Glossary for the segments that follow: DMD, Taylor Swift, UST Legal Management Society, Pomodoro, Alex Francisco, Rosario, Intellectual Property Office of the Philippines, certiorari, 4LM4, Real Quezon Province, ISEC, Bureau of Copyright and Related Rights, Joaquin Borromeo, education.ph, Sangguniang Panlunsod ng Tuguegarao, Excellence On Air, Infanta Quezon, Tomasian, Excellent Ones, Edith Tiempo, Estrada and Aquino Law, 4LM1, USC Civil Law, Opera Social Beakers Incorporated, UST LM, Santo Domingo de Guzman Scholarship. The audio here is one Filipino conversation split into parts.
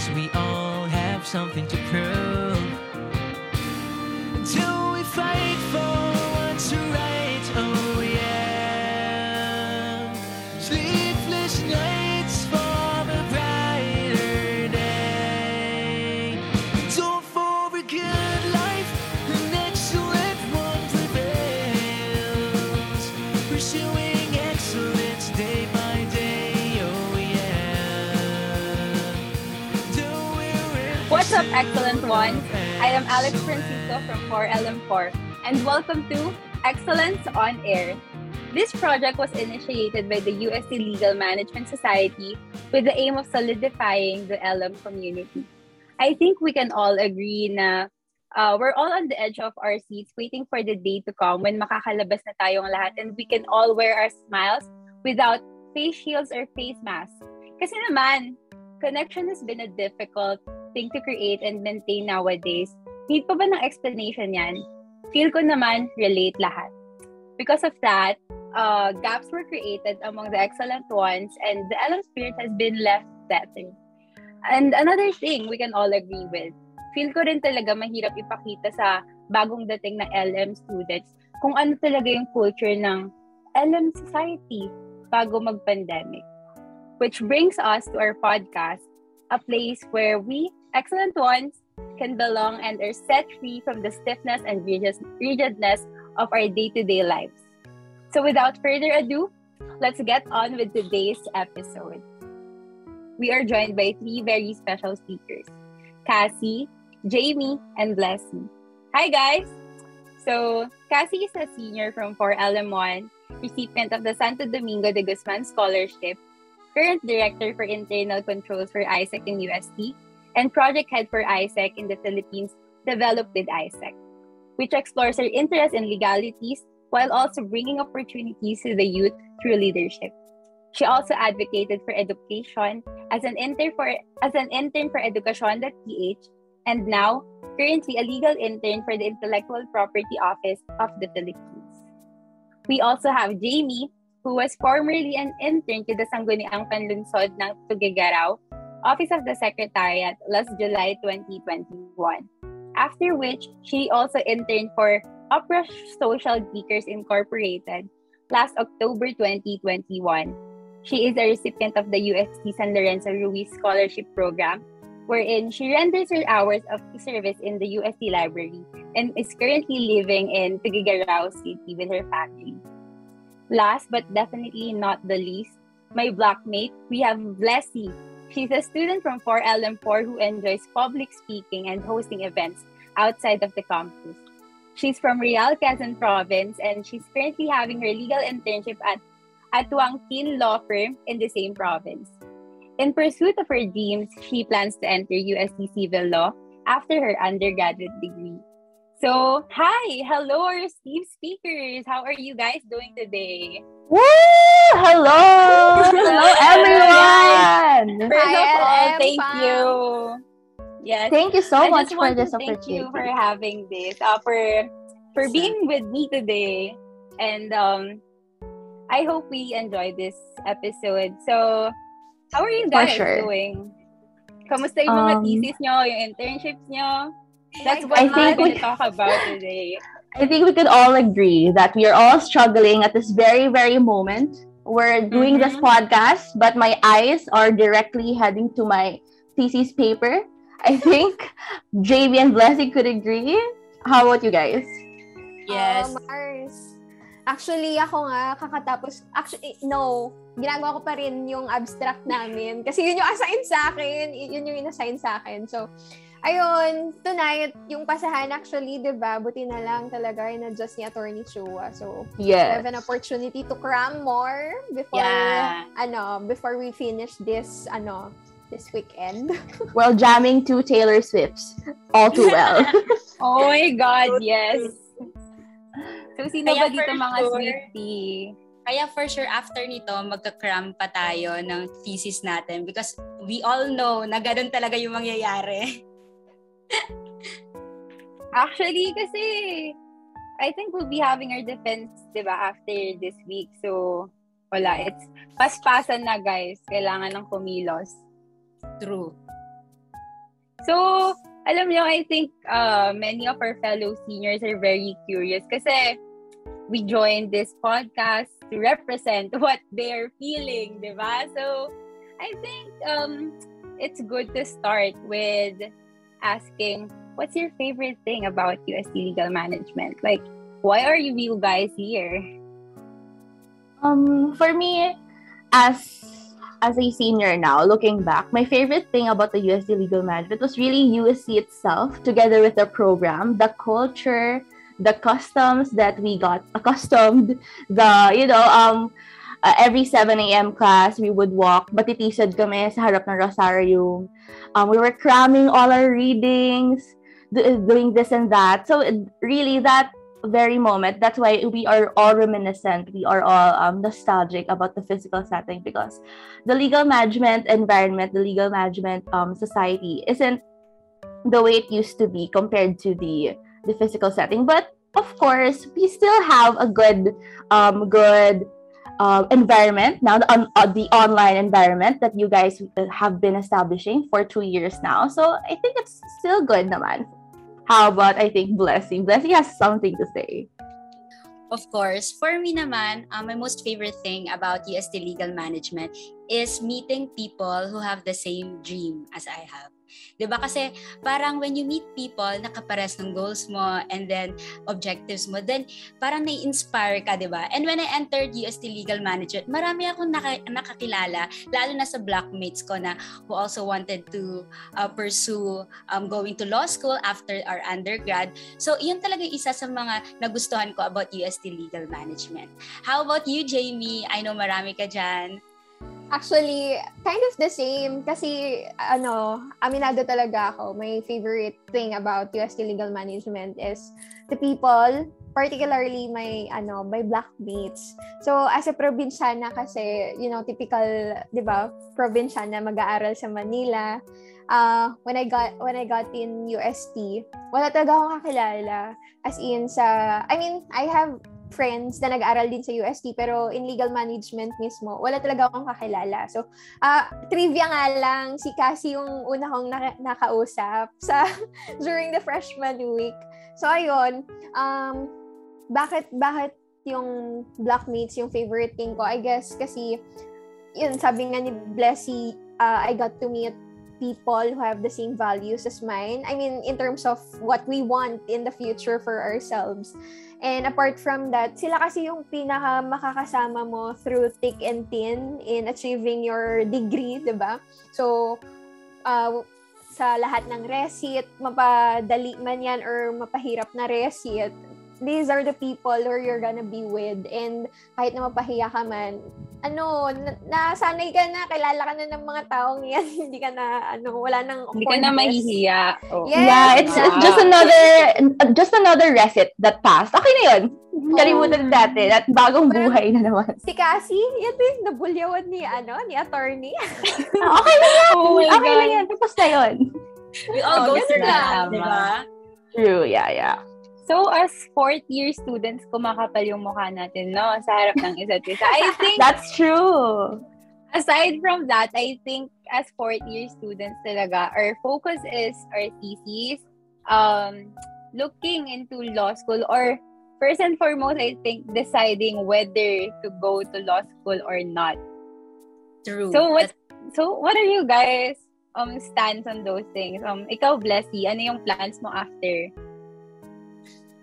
'Cause we all have something to prove. Until we fight for what's right, oh yeah. Sleepless nights for a brighter day. Don't forget life, an excellent one prevails. Pursuing excellence day by day, oh yeah. What's up, Excellent Ones? I am Alex Francisco from 4LM4, and welcome to Excellence On Air. This project was initiated by the UST Legal Management Society with the aim of solidifying the LM community. I think we can all agree na we're all on the edge of our seats waiting for the day to come when makakalabas na tayong lahat and we can all wear our smiles without face shields or face masks. Kasi naman, connection has been a difficult thing to create and maintain nowadays. Need pa ba ng explanation yan? Feel ko naman, relate lahat. Because of that, gaps were created among the excellent ones and the LM spirit has been left better. And another thing we can all agree with, feel ko rin talaga mahirap ipakita sa bagong dating na LM students kung ano talaga yung culture ng LM society bago mag-pandemic. Which brings us to our podcast, a place where we, excellent ones, can belong and are set free from the stiffness and rigidness of our day-to-day lives. So without further ado, let's get on with today's episode. We are joined by three very special speakers, Cassie, Jamie, and Leslie. Hi, guys! So, Cassie is a senior from 4LM1, recipient of the Santo Domingo de Guzman Scholarship, current Director for Internal Controls for ISEC in UST, and Project Head for ISEC in the Philippines, developed with ISEC, which explores her interest in legalities while also bringing opportunities to the youth through leadership. She also advocated for education as an intern for education.ph, and now currently a legal intern for the Intellectual Property Office of the Philippines. We also have Jamie, who was formerly an intern to the Sangguniang Panlunsod ng Tuguegarao, Office of the Secretariat, last July 2021. After which, she also interned for Opera Social Beakers Incorporated last October 2021. She is a recipient of the USC San Lorenzo Ruiz Scholarship Program, wherein she renders her hours of service in the USC Library and is currently living in Tuguegarao City with her family. Last but definitely not the least, my blockmate, we have Leslie. She's a student from 4LM4 who enjoys public speaking and hosting events outside of the campus. She's from Real Quezon Province and she's currently having her legal internship at Atuangkin Law Firm in the same province. In pursuit of her dreams, she plans to enter USC Civil Law after her undergraduate degree. So, hi! Hello, our esteemed speakers! How are you guys doing today? Woo! Hello! Hello, everyone! First of all, thank you. Yes. Thank you so much for this opportunity. Thank you for having this, for being with me today. And I hope we enjoy this episode. So, how are you guys doing? Kamusta yung mga thesis nyo, yung internships nyo? That's what I'm going to talk about today. I think we could all agree that we are all struggling at this very, very moment. We're doing this podcast, but my eyes are directly heading to my thesis paper. I think JB and Blessing could agree. How about you guys? Yes. Mars. Actually, ako nga, kakatapos. Actually, no. Ginagawa ko pa rin yung abstract namin. Kasi yun yung assign sa akin. Yun yung inassign sa akin. So, ayun, tonight, yung pasahan actually, diba, buti na lang talaga in-adjust ni Attorney Chua. So, yes, we have an opportunity to cram more before, before we finish this, this weekend. Well, jamming to Taylor Swift's all too well. Oh my God, yes. So, sino ba dito mga Swiftie? Kaya for sure, after nito, magka-cram pa tayo ng thesis natin because we all know na ganun talaga yung mangyayari. Actually, kasi I think we'll be having our defense, diba, after this week. So, wala. It's paspasan na, guys. Kailangan ng kumilos. True. So, alam niyo, I think many of our fellow seniors are very curious kasi we joined this podcast to represent what they're feeling, di ba? So, I think it's good to start with asking, what's your favorite thing about UST Legal Management? Like, why are you guys here? For me, as a senior now, looking back, my favorite thing about the UST Legal Management was really USC itself, together with the program, the culture, the customs that we got accustomed, the, you know, every 7 a.m. class, we would walk. Batitisod kami sa harap ng Rosario. We were cramming all our readings, doing this and that. So really, that very moment, that's why we are all reminiscent. We are all nostalgic about the physical setting because the legal management environment, the legal management society isn't the way it used to be compared to the physical setting. But of course, we still have a good environment now, the online environment that you guys have been establishing for 2 years now. So I think it's still good naman. How about, I think, Blessing? Blessing has something to say. Of course. For me naman, my most favorite thing about UST Legal Management is meeting people who have the same dream as I have. Diba? Kasi parang when you meet people na kapares ng goals mo and then objectives mo, then parang nai-inspire ka, diba? And when I entered UST Legal Management, marami akong nakakilala, lalo na sa blockmates ko na who also wanted to pursue going to law school after our undergrad. So yun talaga isa sa mga nagustuhan ko about UST Legal Management. How about you, Jamie? I know marami ka dyan. Actually, kind of the same kasi aminado talaga ako. My favorite thing about UST Legal Management is the people, particularly my blackmates. So, as a probinsyana kasi, you know, typical, 'di ba, probinsyana mag-aaral sa Manila. When I got in UST, wala talaga akong kakilala. I have friends na nag-aral din sa UST pero in legal management mismo, wala talaga akong kakilala. So, trivia nga lang, si Cassie yung una kong nakausap during the freshman week. So, ayun, bakit yung blackmates yung favorite thing ko? I guess kasi, yun, sabi nga ni Blessy, I got to meet people who have the same values as mine. I mean, in terms of what we want in the future for ourselves. And apart from that, sila kasi yung pinaka makakasama mo through thick and thin in achieving your degree, diba? So, sa lahat ng recit, mapadali man yan or mapahirap na recit, these are the people who you're gonna be with. And kahit na mapahiya ka man, nasanay ka na, kilala ka na ng mga taong yan, hindi ka na, wala nang awkwardness. Hindi ka na mahihiya. Oh. Yes. Yeah, it's just another recit that passed. Okay na yun. Kalimutan dati. At bagong buhay na naman. Si Cassie, yun din, nabulyawan ni attorney. Okay na yan. Oh okay na yan. Tapos na yun. We all go through that, di ba? True, yeah. So, as fourth-year students, kumakapal yung mukha natin, no? Sa harap ng isa't isa. I think... That's true! Aside from that, I think as fourth-year students talaga, our focus is our thesis, looking into law school, or first and foremost, I think, deciding whether to go to law school or not. True. So what are you guys' stance on those things? Ikaw, Blessy, ano yung plans mo after?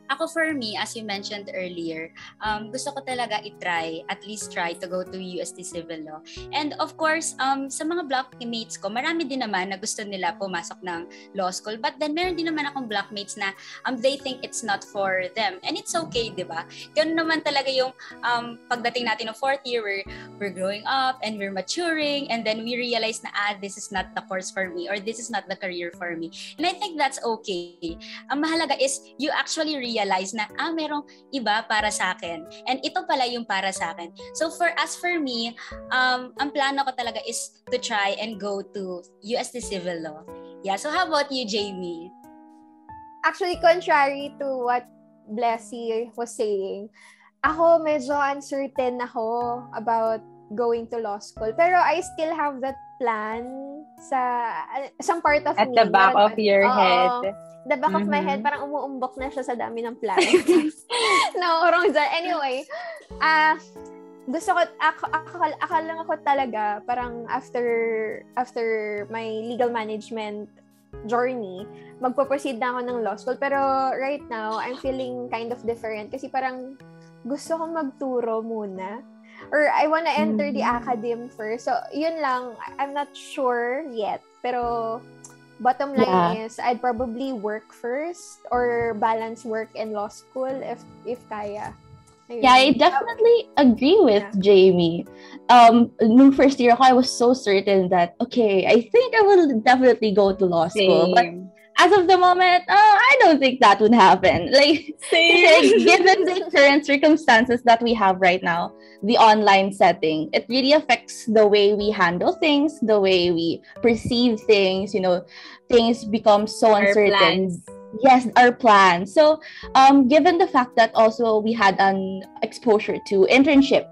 Ako, for me, as you mentioned earlier, gusto ko talaga at least try to go to UST Civil Law. And of course, sa mga blockmates ko, marami din naman na gusto nila pumasok ng law school. But then, meron din naman akong blockmates na they think it's not for them. And it's okay, di ba? Ganun naman talaga yung pagdating natin ng fourth year, we're growing up and we're maturing and then we realize na, this is not the course for me or this is not the career for me. And I think that's okay. Ang mahalaga is you actually realize na merong iba para sa akin and ito pala yung para sa akin. So for me, ang plano ko talaga is to try and go to UST Civil Law. Yeah, so how about you, Jamie? Actually, contrary to what Blessy was saying, ako medyo uncertain ako about going to law school. Pero I still have that plan sa isang part of me. At the back of your head. The back of my head, parang umuumbok na siya sa dami ng plan. No, wrong dyan. Anyway, gusto ko, akala ko talaga, parang after my legal management journey, magpo-proceed na ako ng law school. Pero right now, I'm feeling kind of different kasi parang gusto kong magturo muna. Or I wanna enter the academe first. So, yun lang. I'm not sure yet. Pero bottom line is, I'd probably work first or balance work and law school if kaya. Ayun. Yeah, I definitely agree with Jamie. Nung first year ako, I was so certain that, okay, I think I will definitely go to law school. Same. But as of the moment, I don't think that would happen. Like given the current circumstances that we have right now, the online setting, it really affects the way we handle things, the way we perceive things, you know, things become so uncertain. Yes, our plan. So, given the fact that also we had an exposure to internship,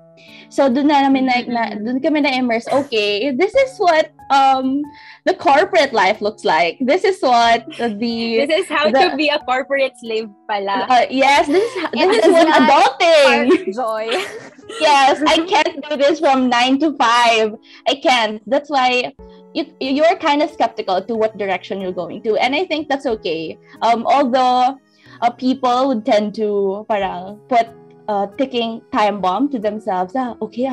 so dun na namin dun kami na immerse. Okay, this is what the corporate life looks like. This is what the this is how to be a corporate slave, pala. Yes, this is what adulting. Joy. Yes, I can't do this from 9 to 5. I can't. That's why you're kind of skeptical to what direction you're going to, and I think that's okay. Although people would tend to parang put ticking time bomb to themselves. Okay,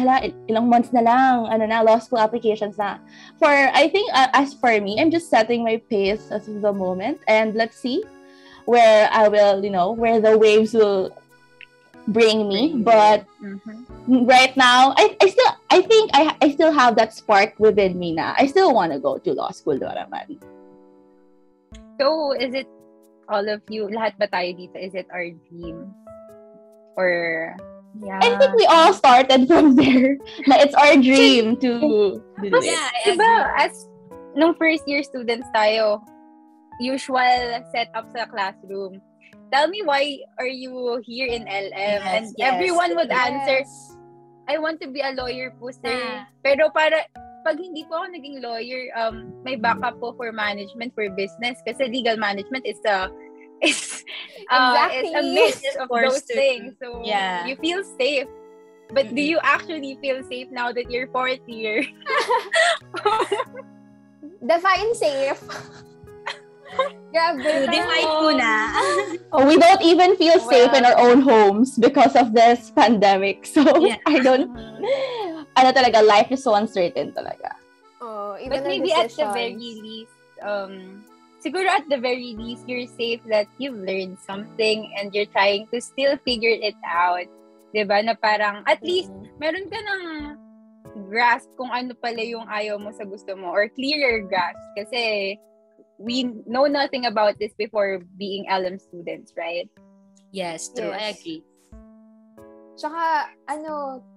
ilang months na lang, law school applications na. I think, as for me, I'm just setting my pace as of the moment, and let's see where I will, where the waves will bring me. But right now, I think I still have that spark within me na. I still want to go to law school, Doraman. So, is it all of you? Lahat ba tayo dito? Is it our dream? Or I think we all started from there. Like, it's our dream to do this. Yeah, diba, as nung first year students tayo, usual setup sa classroom. Tell me, why are you here in LM? Yes, and everyone would answer, I want to be a lawyer po, sir. Pero pag hindi po ako naging lawyer, may backup po for management, for business. Kasi legal management is it's a mix of those things. So you feel safe. But do you actually feel safe now that you're fourth year? Define safe. Grabe. Define ko na. We don't even feel safe in our own homes because of this pandemic. So I don't... talaga, life is so uncertain talaga. Oh, even but maybe at the very least... Siguro at the very least, you're safe that you've learned something and you're trying to still figure it out. Diba? Na parang, at least, meron ka ng grasp kung ano pala yung ayaw mo sa gusto mo or clearer grasp. Kasi we know nothing about this before being LM students, right? Yes, true. Yes. I agree. Tsaka,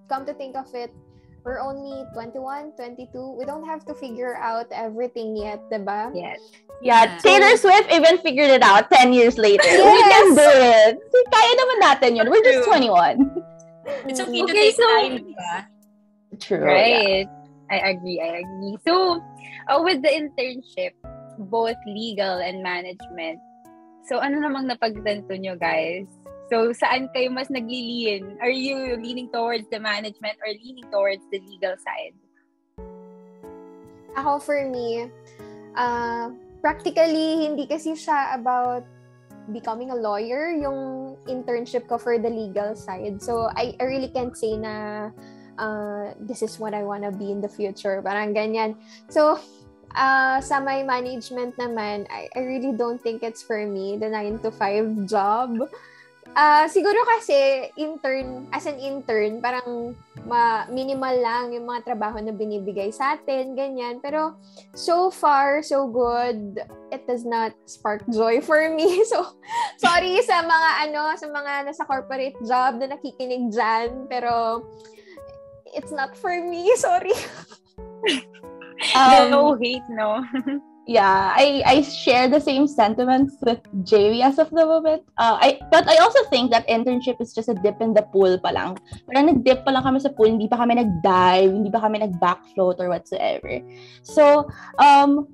come to think of it, we're only 21, 22. We don't have to figure out everything yet, diba? Yes. Yeah, Taylor Swift even figured it out 10 years later. Yes. We can do it. Kaya naman natin yun. We're just 21. It's okay to take time, diba? True. Right. Yeah. I agree. So, with the internship, both legal and management, so ano namang napagtanto nyo, guys? So, saan kayo mas nagliliin? Are you leaning towards the management or leaning towards the legal side? Ako, for me, practically, hindi kasi siya about becoming a lawyer yung internship ko for the legal side. So, I really can't say na this is what I wanna be in the future. Parang ganyan. So, sa my management naman, I really don't think it's for me, the 9-to-5 job. Siguro kasi as an intern, parang minimal lang yung mga trabaho na binibigay sa atin, ganyan. Pero so far, so good, it does not spark joy for me. So, sorry sa mga nasa corporate job na nakikinig dyan, pero it's not for me, sorry. No hate, no? Yeah, I share the same sentiments with Jerry as of the moment. But I also think that internship is just a dip in the pool pa lang. Parang nag-dip pa lang kami sa pool, hindi pa kami nag-dive, hindi pa kami nag-backfloat or whatsoever. So,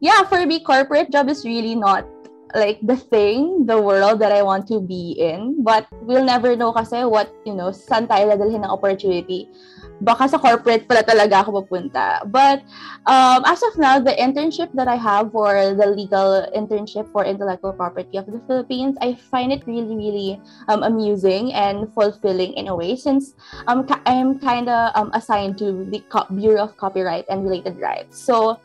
yeah, for me, corporate job is really not like the thing, the world that I want to be in. But we'll never know kasi what, you know, saan tayo dadalhin ng opportunity. Baka sa corporate pala talaga ako papunta. But as of now, the internship that I have for the legal internship for Intellectual Property of the Philippines, I find it really, really amusing and fulfilling in a way since I'm kind of assigned to the Bureau of Copyright and Related Rights. So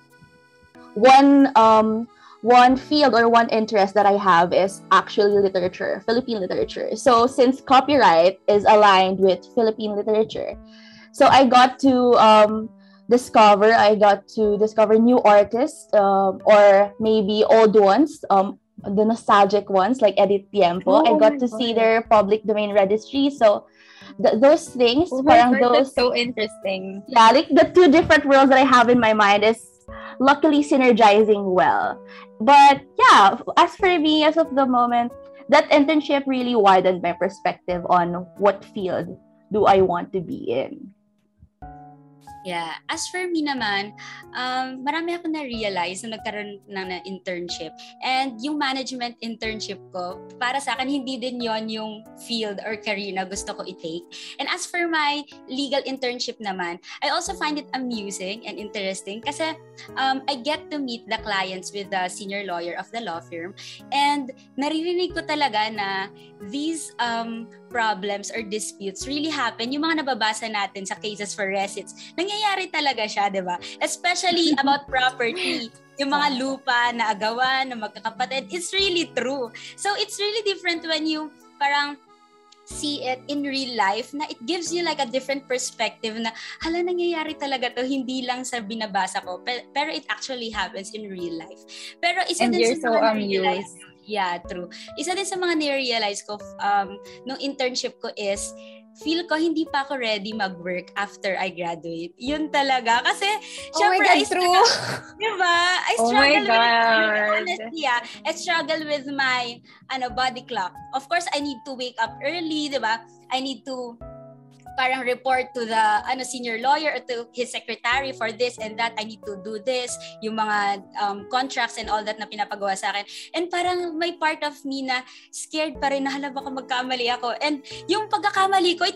one field or one interest that I have is actually literature, Philippine literature. So since copyright is aligned with Philippine literature, so I got to discover new artists or maybe old ones, the nostalgic ones like Edith Tiempo. I got to see their public domain registry. So those things, that's so interesting. Yeah, like the two different worlds that I have in my mind is luckily synergizing well. But yeah, as for me, as of the moment, that internship really widened my perspective on what field do I want to be in. Yeah. As for me naman, marami ako na-realize na nagkaroon ng internship. And yung management internship ko, para sa akin, hindi din yon yung field or career na gusto ko i-take. And as for my legal internship naman, I also find it amusing and interesting kasi I get to meet the clients with the senior lawyer of the law firm. And naririnig ko talaga na these problems or disputes really happen. Yung mga nababasa natin sa cases for resits, nangyayari talaga siya, di ba? Especially about property. Yung mga lupa na agawan, na magkakapatid, it's really true. So it's really different when you parang see it in real life na it gives you like a different perspective na hala, nangyayari talaga to, hindi lang sa binabasa ko, pero it actually happens in real life. Pero isa and din sa so mga na-realize. Yeah, true. Isa din sa mga na-realize ko nung internship ko is feel ko hindi pa ako ready mag-work after I graduate. Yun talaga. Kasi, syempre, I struggle. Diba? I struggle with, honestly, I struggle with my body clock. Of course, I need to wake up early, diba? I need to parang report to the senior lawyer or to his secretary for this and that. I need to do this, yung mga contracts and all that na pinapagawa sa akin. And parang may part of me na scared pa rin na hala baka magkamali ako. And yung pagkakamali ko, it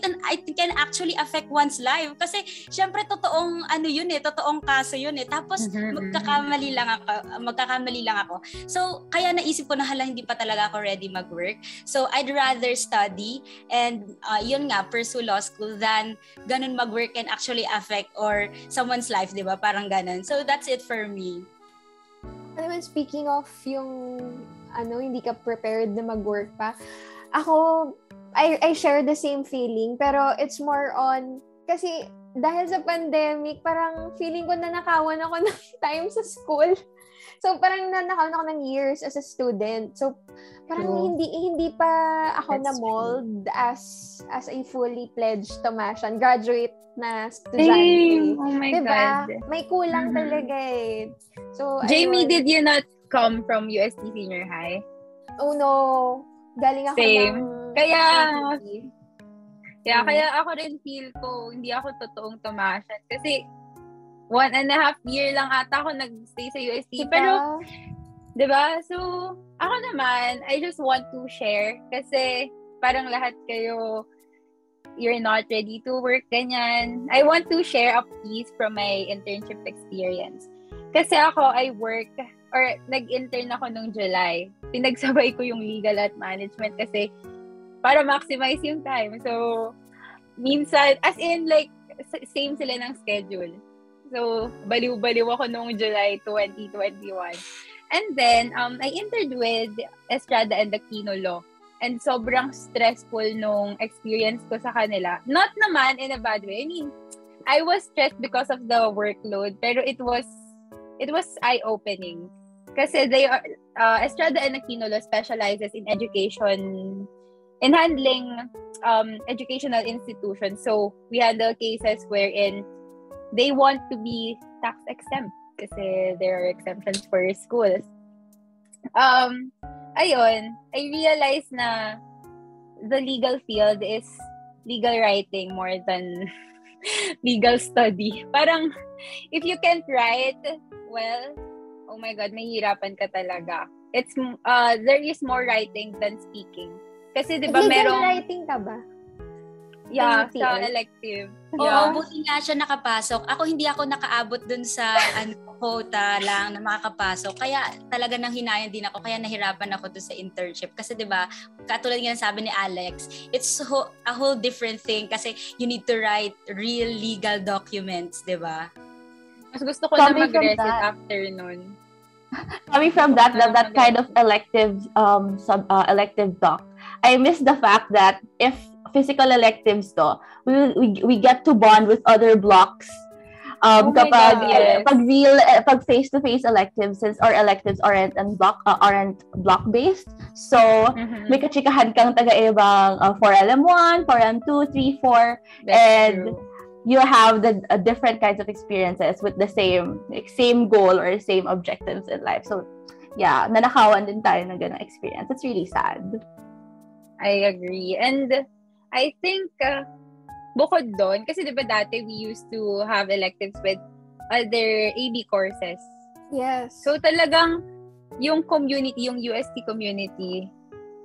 can actually affect one's life. Kasi syempre totoong yun eh, totoong kaso yun eh. Tapos magkakamali lang ako. So kaya naisip ko na hala hindi pa talaga ako ready mag-work. So I'd rather study and yun nga, pursue law school than ganun mag-work and actually affect or someone's life, di ba? Parang ganun. So, that's it for me. Speaking of yung hindi ka prepared na mag-work pa, ako, I share the same feeling, pero it's more on, kasi dahil sa pandemic, parang feeling ko na nakawan ako ng time sa school. So, parang nanakawan ako ng years as a student. So, parang hindi pa ako na-mold as a fully-pledged Tomasian graduate na student. Oh my God. May kulang talaga eh. So, Jamie, did you not come from UST Senior High? Oh no. Galing ako ng... Kaya ako rin feel ko, hindi ako totoong Tomasian. Kasi... 1.5 year lang ata ako nag-stay sa UST. Pero, diba? So, ako naman, I just want to share kasi parang lahat kayo, you're not ready to work, ganyan. I want to share a piece from my internship experience. Kasi ako, I work, or nag-intern ako nung July. Pinagsabay ko yung legal at management kasi para maximize yung time. So, minsan, as in like, same sila ng schedule. So, baliw-baliw ako noong July 2021. And then, I entered with Estrada and Aquino Law. And sobrang stressful nung experience ko sa kanila. Not naman in a bad way. I mean, I was stressed because of the workload. Pero it was eye-opening. Kasi they are, Estrada and Aquino Law specializes in education, in handling educational institutions. So, we handle cases wherein they want to be tax exempt. kasi there are exemptions for schools. Ayun, I realized na the legal field is legal writing more than legal study. Parang, if you can't write, well, oh my God, mahirapan ka talaga. It's, there is more writing than speaking. Kasi di ba merong... Legal writing ka ba? Yeah, elective. Sa elective. Yeah. Oo, buti nga siya nakapasok. Ako, hindi ako nakaabot dun sa quota lang na makakapasok. Kaya talaga nang hinayan din ako. Kaya nahirapan ako dun sa internship. Kasi diba, katulad nga sabi ni Alex, it's a whole different thing kasi you need to write real legal documents, diba? Mas gusto ko na mag-resit after nun. Coming from that kind of elective elective doc, I miss the fact that if physical electives to, we get to bond with other blocks. Kapag pag face-to-face electives, since our electives aren't block-based, so may kachikahan kang taga-ibang 4LM1, 4LM2, 3, 4, and you have the different kinds of experiences with the same goal or same objectives in life. So, yeah, nanakawan din tayo ng ganang experience. It's really sad. I agree. And I think bukod doon, kasi diba dati we used to have electives with other AB courses. Yes. So talagang yung community, yung UST community,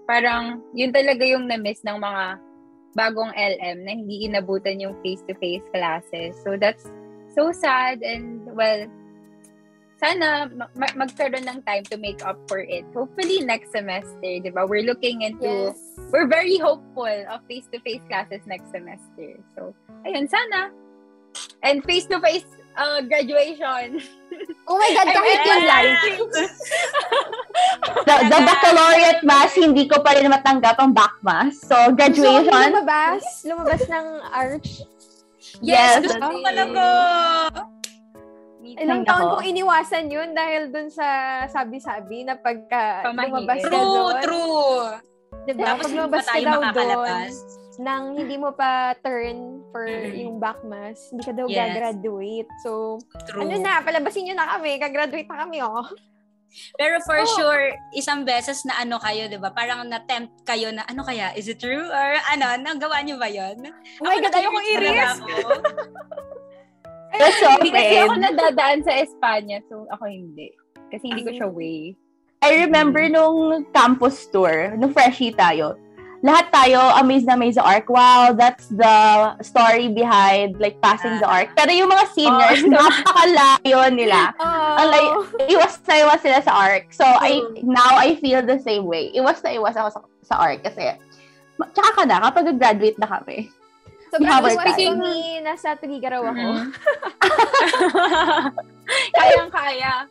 parang yun talaga yung na-miss ng mga bagong LM na hindi inabutan yung face-to-face classes. So that's so sad, and well, sana magkaroon ng time to make up for it. Hopefully next semester, diba? We're looking into, we're very hopeful of face-to-face classes next semester. So, ayun, sana. And face-to-face graduation. Oh my God, kahit yun lang. The baccalaureate mass, hindi ko pa rin matanggap ang back mass. So, graduation. So, lumabas ng arch. Yes, gusto ko talaga. Ilang taon kong iniwasan yun dahil dun sa sabi-sabi na pagka lumabas ka doon. True. Diba? Tapos pag lumabas ka daw doon nang hindi mo pa turn for yung backmass, hindi ka daw gagraduate. So, true. Ano na, palabasin nyo na kami, gagraduate na kami, oh. Pero for sure, isang beses na ano kayo, diba? Parang na-tempt kayo na, ano kaya? Is it true? Or ano? Nagawa nyo ba yun? Oh my God, ayaw kong i-risk! Hindi kasi ako nadadaan sa Espanya, so ako hindi. Kasi hindi ko siya way. I remember nung campus tour, nung freshie tayo, lahat tayo amazed na amazed sa ARC. Wow, that's the story behind like passing the ARC. Pero yung mga seniors, napakalayo nila. Iwas sila sa ARC. So I feel the same way. Iwas na iwas ako sa ARC kasi tsaka ka na kapag graduate na kami. So, speaking ni nasa Tuguegarao ako. Kayang-kaya.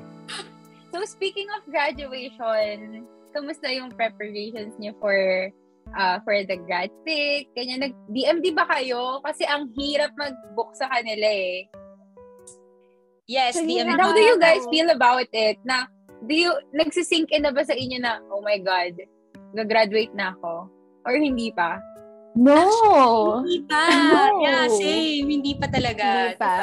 So, speaking of graduation, kamusta yung preparations niyo for the grad pick? Kanya, nag-DMD ba kayo? Kasi ang hirap mag-book sa kanila eh. Yes, so, DMD. How do you guys feel about it? Na, nagsisink in na ba sa inyo na, oh my God, gagraduate na ako? Or hindi pa? No! Actually, hindi pa. No. Yeah, same. Hindi pa talaga. Hindi pa.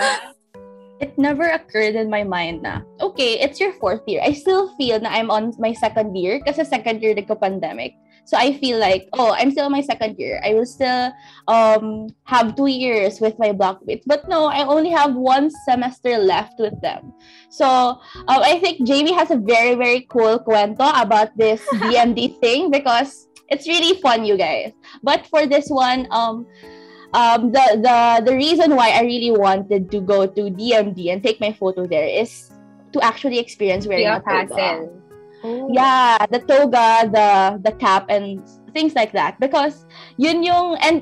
It never occurred in my mind na, okay, it's your fourth year. I still feel na I'm on my second year kasi second year nagka-pandemic. So I feel like, oh, I'm still on my second year. I will still have 2 years with my blockmates. But no, I only have one semester left with them. So I think Jamie has a very, very cool kwento about this DMD thing because it's really fun, you guys. But for this one, the reason why I really wanted to go to DMD and take my photo there is to actually experience wearing a toga. Oh. Yeah, the toga, the cap, and things like that. Because and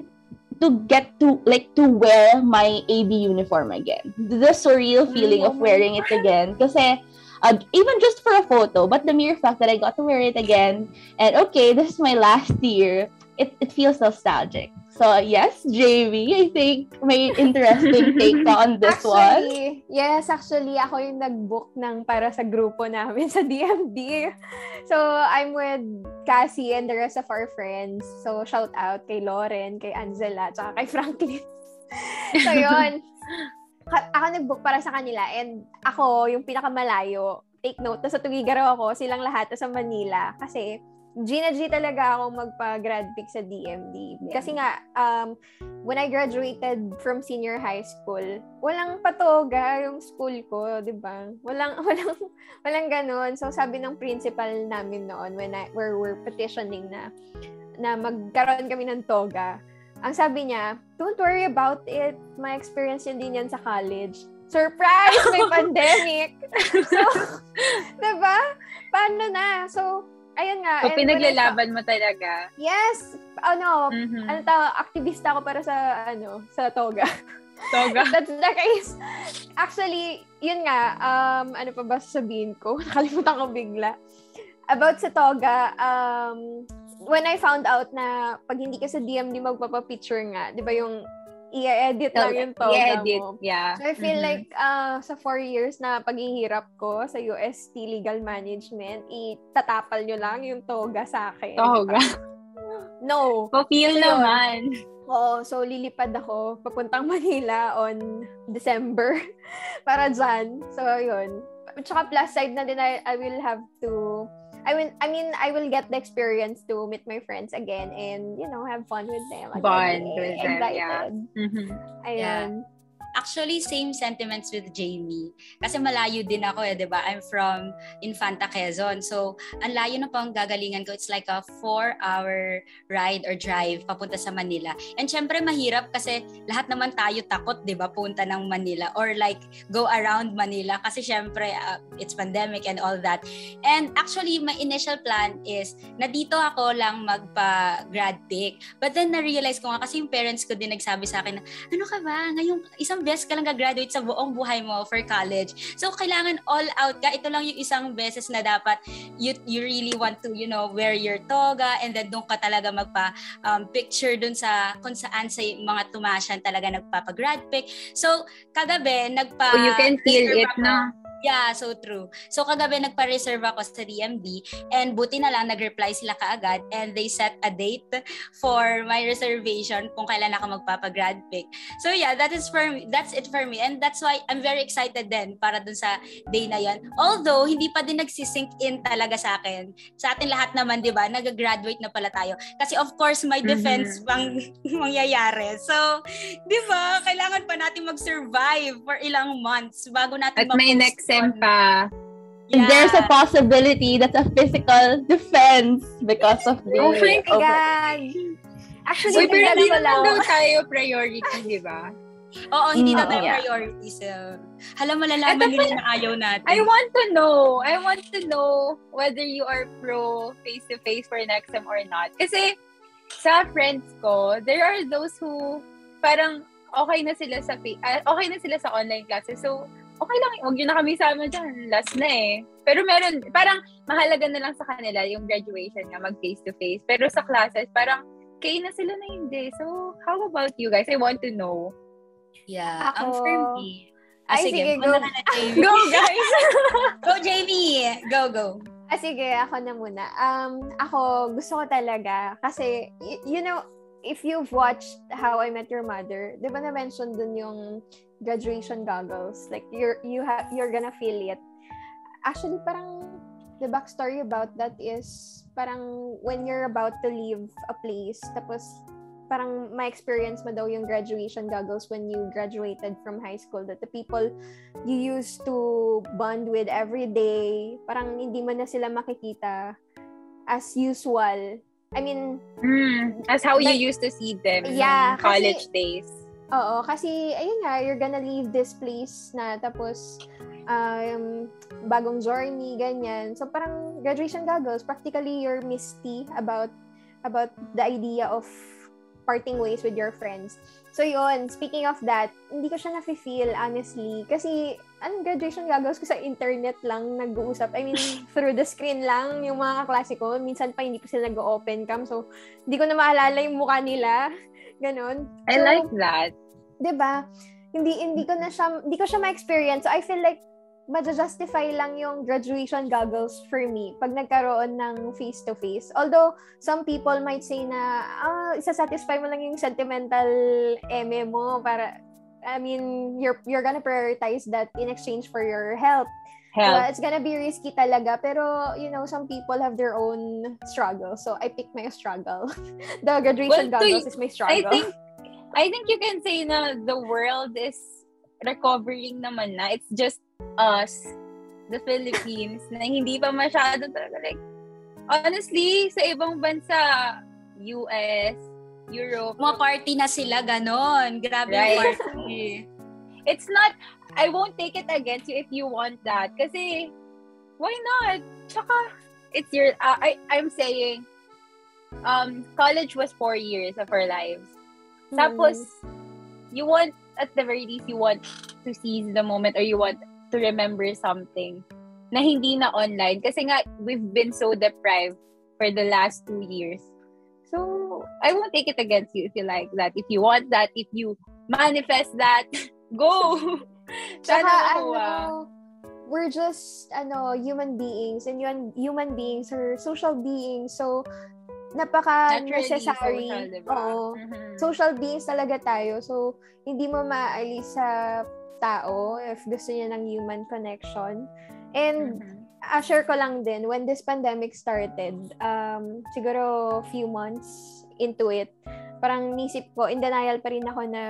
to get to like to wear my AB uniform again, the surreal feeling of wearing it again. Kasi even just for a photo, but the mere fact that I got to wear it again, and okay, this is my last year, it feels nostalgic. So yes, JV, I think may interesting take on this one. Yes, actually, ako yung nag-book ng para sa grupo namin sa DMD. So I'm with Cassie and the rest of our friends. So shout out kay Lauren, kay Anzela, at kay Franklin. So yun. ako nag-book para sa kanila and ako yung pinakamalayo. Take note, nasa Tuguegarao ako, silang lahat nasa Manila kasi G na G talaga ako magpa-grad pick sa DMD. Kasi nga, when I graduated from senior high school, walang patoga yung school ko, di ba? Walang ganun. So, sabi ng principal namin noon, when we're petitioning na magkaroon kami ng toga, ang sabi niya, don't worry about it. May experience yun din yan sa college. Surprise! May pandemic! So, di ba? Paano na? So, ayun nga. So, pinaglalaban mo talaga? Yes! Ano, aktivista ako para sa, sa toga. Toga? That's the case. Actually, yun nga, ano pa ba sasabihin ko? Nakalimutan ko bigla. About sa toga, when I found out na pag hindi ka sa DMD magpapapicture nga, di ba yung i-edit lang yung toga mo. Yeah. So, I feel like sa 4 years na paghihirap ko sa UST Legal Management, itatapal nyo lang yung toga sa akin. Toga? No. Feel naman. Oo. So, lilipad ako papuntang Manila on December para dyan. So, yun. Tsaka plus side na din, I will have to... I will get the experience to meet my friends again and, have fun with them. Bond with them, yeah. Ayan. Actually, same sentiments with Jamie. Kasi malayo din ako, eh, di ba? I'm from Infanta Quezon. So, ang layo na pang gagalingan ko. It's like a 4-hour ride or drive papunta sa Manila. And syempre, mahirap kasi lahat naman tayo takot, di ba? Punta ng Manila or like go around Manila kasi syempre, it's pandemic and all that. And actually, my initial plan is na dito ako lang magpa-grad pick. But then, na-realize ko nga kasi yung parents ko din nagsabi sa akin na, ano ka ba? Ngayong isang best ka lang gagraduate sa buong buhay mo for college. So, kailangan all out ka. Ito lang yung isang beses na dapat you really want to, wear your toga and then doon ka talaga magpa-picture doon sa kung saan sa mga tumasyan talaga nagpapa-grad pic. So, kagabi, oh, you can feel it, no? Yeah, so true. So, kagabi, nagpa-reserve ako sa DMD and buti na lang nag-reply sila kaagad and they set a date for my reservation kung kailan ako magpapa-grad pick. So, yeah, that's it for me and that's why I'm very excited din para dun sa day na yun. Although, hindi pa din nagsisink in talaga sa akin. Sa atin lahat naman, di ba, nag-graduate na pala tayo. Kasi, of course, may defense pang mangyayari. So, di ba, kailangan pa natin mag-survive for ilang months bago natin mag-post. Sempa. Yeah. There's a possibility that's a physical defense because of the... Oh my God! Actually, pero hindi lang daw tayo priority, di ba? Oo, hindi daw tayo priority. So, hala, malalaman nila na ayaw natin. I want to know whether you are pro face-to-face for an exam or not. Kasi sa friends ko, there are those who parang okay na sila sa online classes. So, okay lang, huwag yun na kami sama dyan. Last na eh. Pero meron, parang mahalaga na lang sa kanila yung graduation nga, mag face-to-face. Pero sa classes, parang okay na sila na hindi. So, how about you guys? I want to know. Yeah, I'm firmly. Ay, sige, go. Go, guys! Go, Jamie! Go. Sige, ako na muna. Ako, gusto ko talaga. Kasi, if you've watched How I Met Your Mother, di ba na-mention dun yung graduation goggles? Like, you're gonna feel it. Actually, parang the backstory about that is parang when you're about to leave a place, tapos parang ma-experience mo daw yung graduation goggles when you graduated from high school, that the people you used to bond with every day, parang hindi mo na sila makikita as usual. I mean... as how you used to see them in college days. Oo, kasi, ayun nga, you're gonna leave this place na, tapos, bagong journey, ganyan. So, parang graduation goggles, practically you're misty about the idea of parting ways with your friends. So, yun, speaking of that, hindi ko siya nafe-feel, honestly. Kasi, anong graduation goggles ko sa internet lang nag-uusap. I mean, through the screen lang yung mga kaklase ko. Minsan pa hindi pa sila nag-open cam. So, hindi ko na maalala yung mukha nila. Ganon. So, I like that. Diba? Hindi ko siya ma-experience. So, I feel like ma-justify lang yung graduation goggles for me pag nagkaroon ng face-to-face. Although, some people might say na, isasatisfy mo lang yung sentimental eme mo para... I mean, you're gonna prioritize that in exchange for your health. Well, it's gonna be risky talaga, pero you know, some people have their own struggle. So I pick my struggle. The graduation goggles is my struggle. I think you can say na the world is recovering naman na. It's just us, the Philippines, na hindi pa masyado talaga. Like, honestly, sa ibang bansa, US, Europe. Mga party na sila, ganon. Grabe yung party. It's not, I won't take it against you if you want that. Kasi, why not? Tsaka, it's your, I'm saying, college was 4 years of our lives. Tapos, you want, at the very least, you want to seize the moment or you want to remember something na hindi na online. Kasi nga, we've been so deprived for the last 2 years. So, I won't take it against you if you like that. If you want that, if you manifest that, go! Tsaka, we're just human beings, and human beings are social beings. So, napaka-necessary. Oo. Social beings talaga tayo. So, hindi mo maalis sa tao if gusto niya ng human connection. And, share ko lang din, when this pandemic started, siguro few months into it, parang nisip ko, in denial pa rin ako na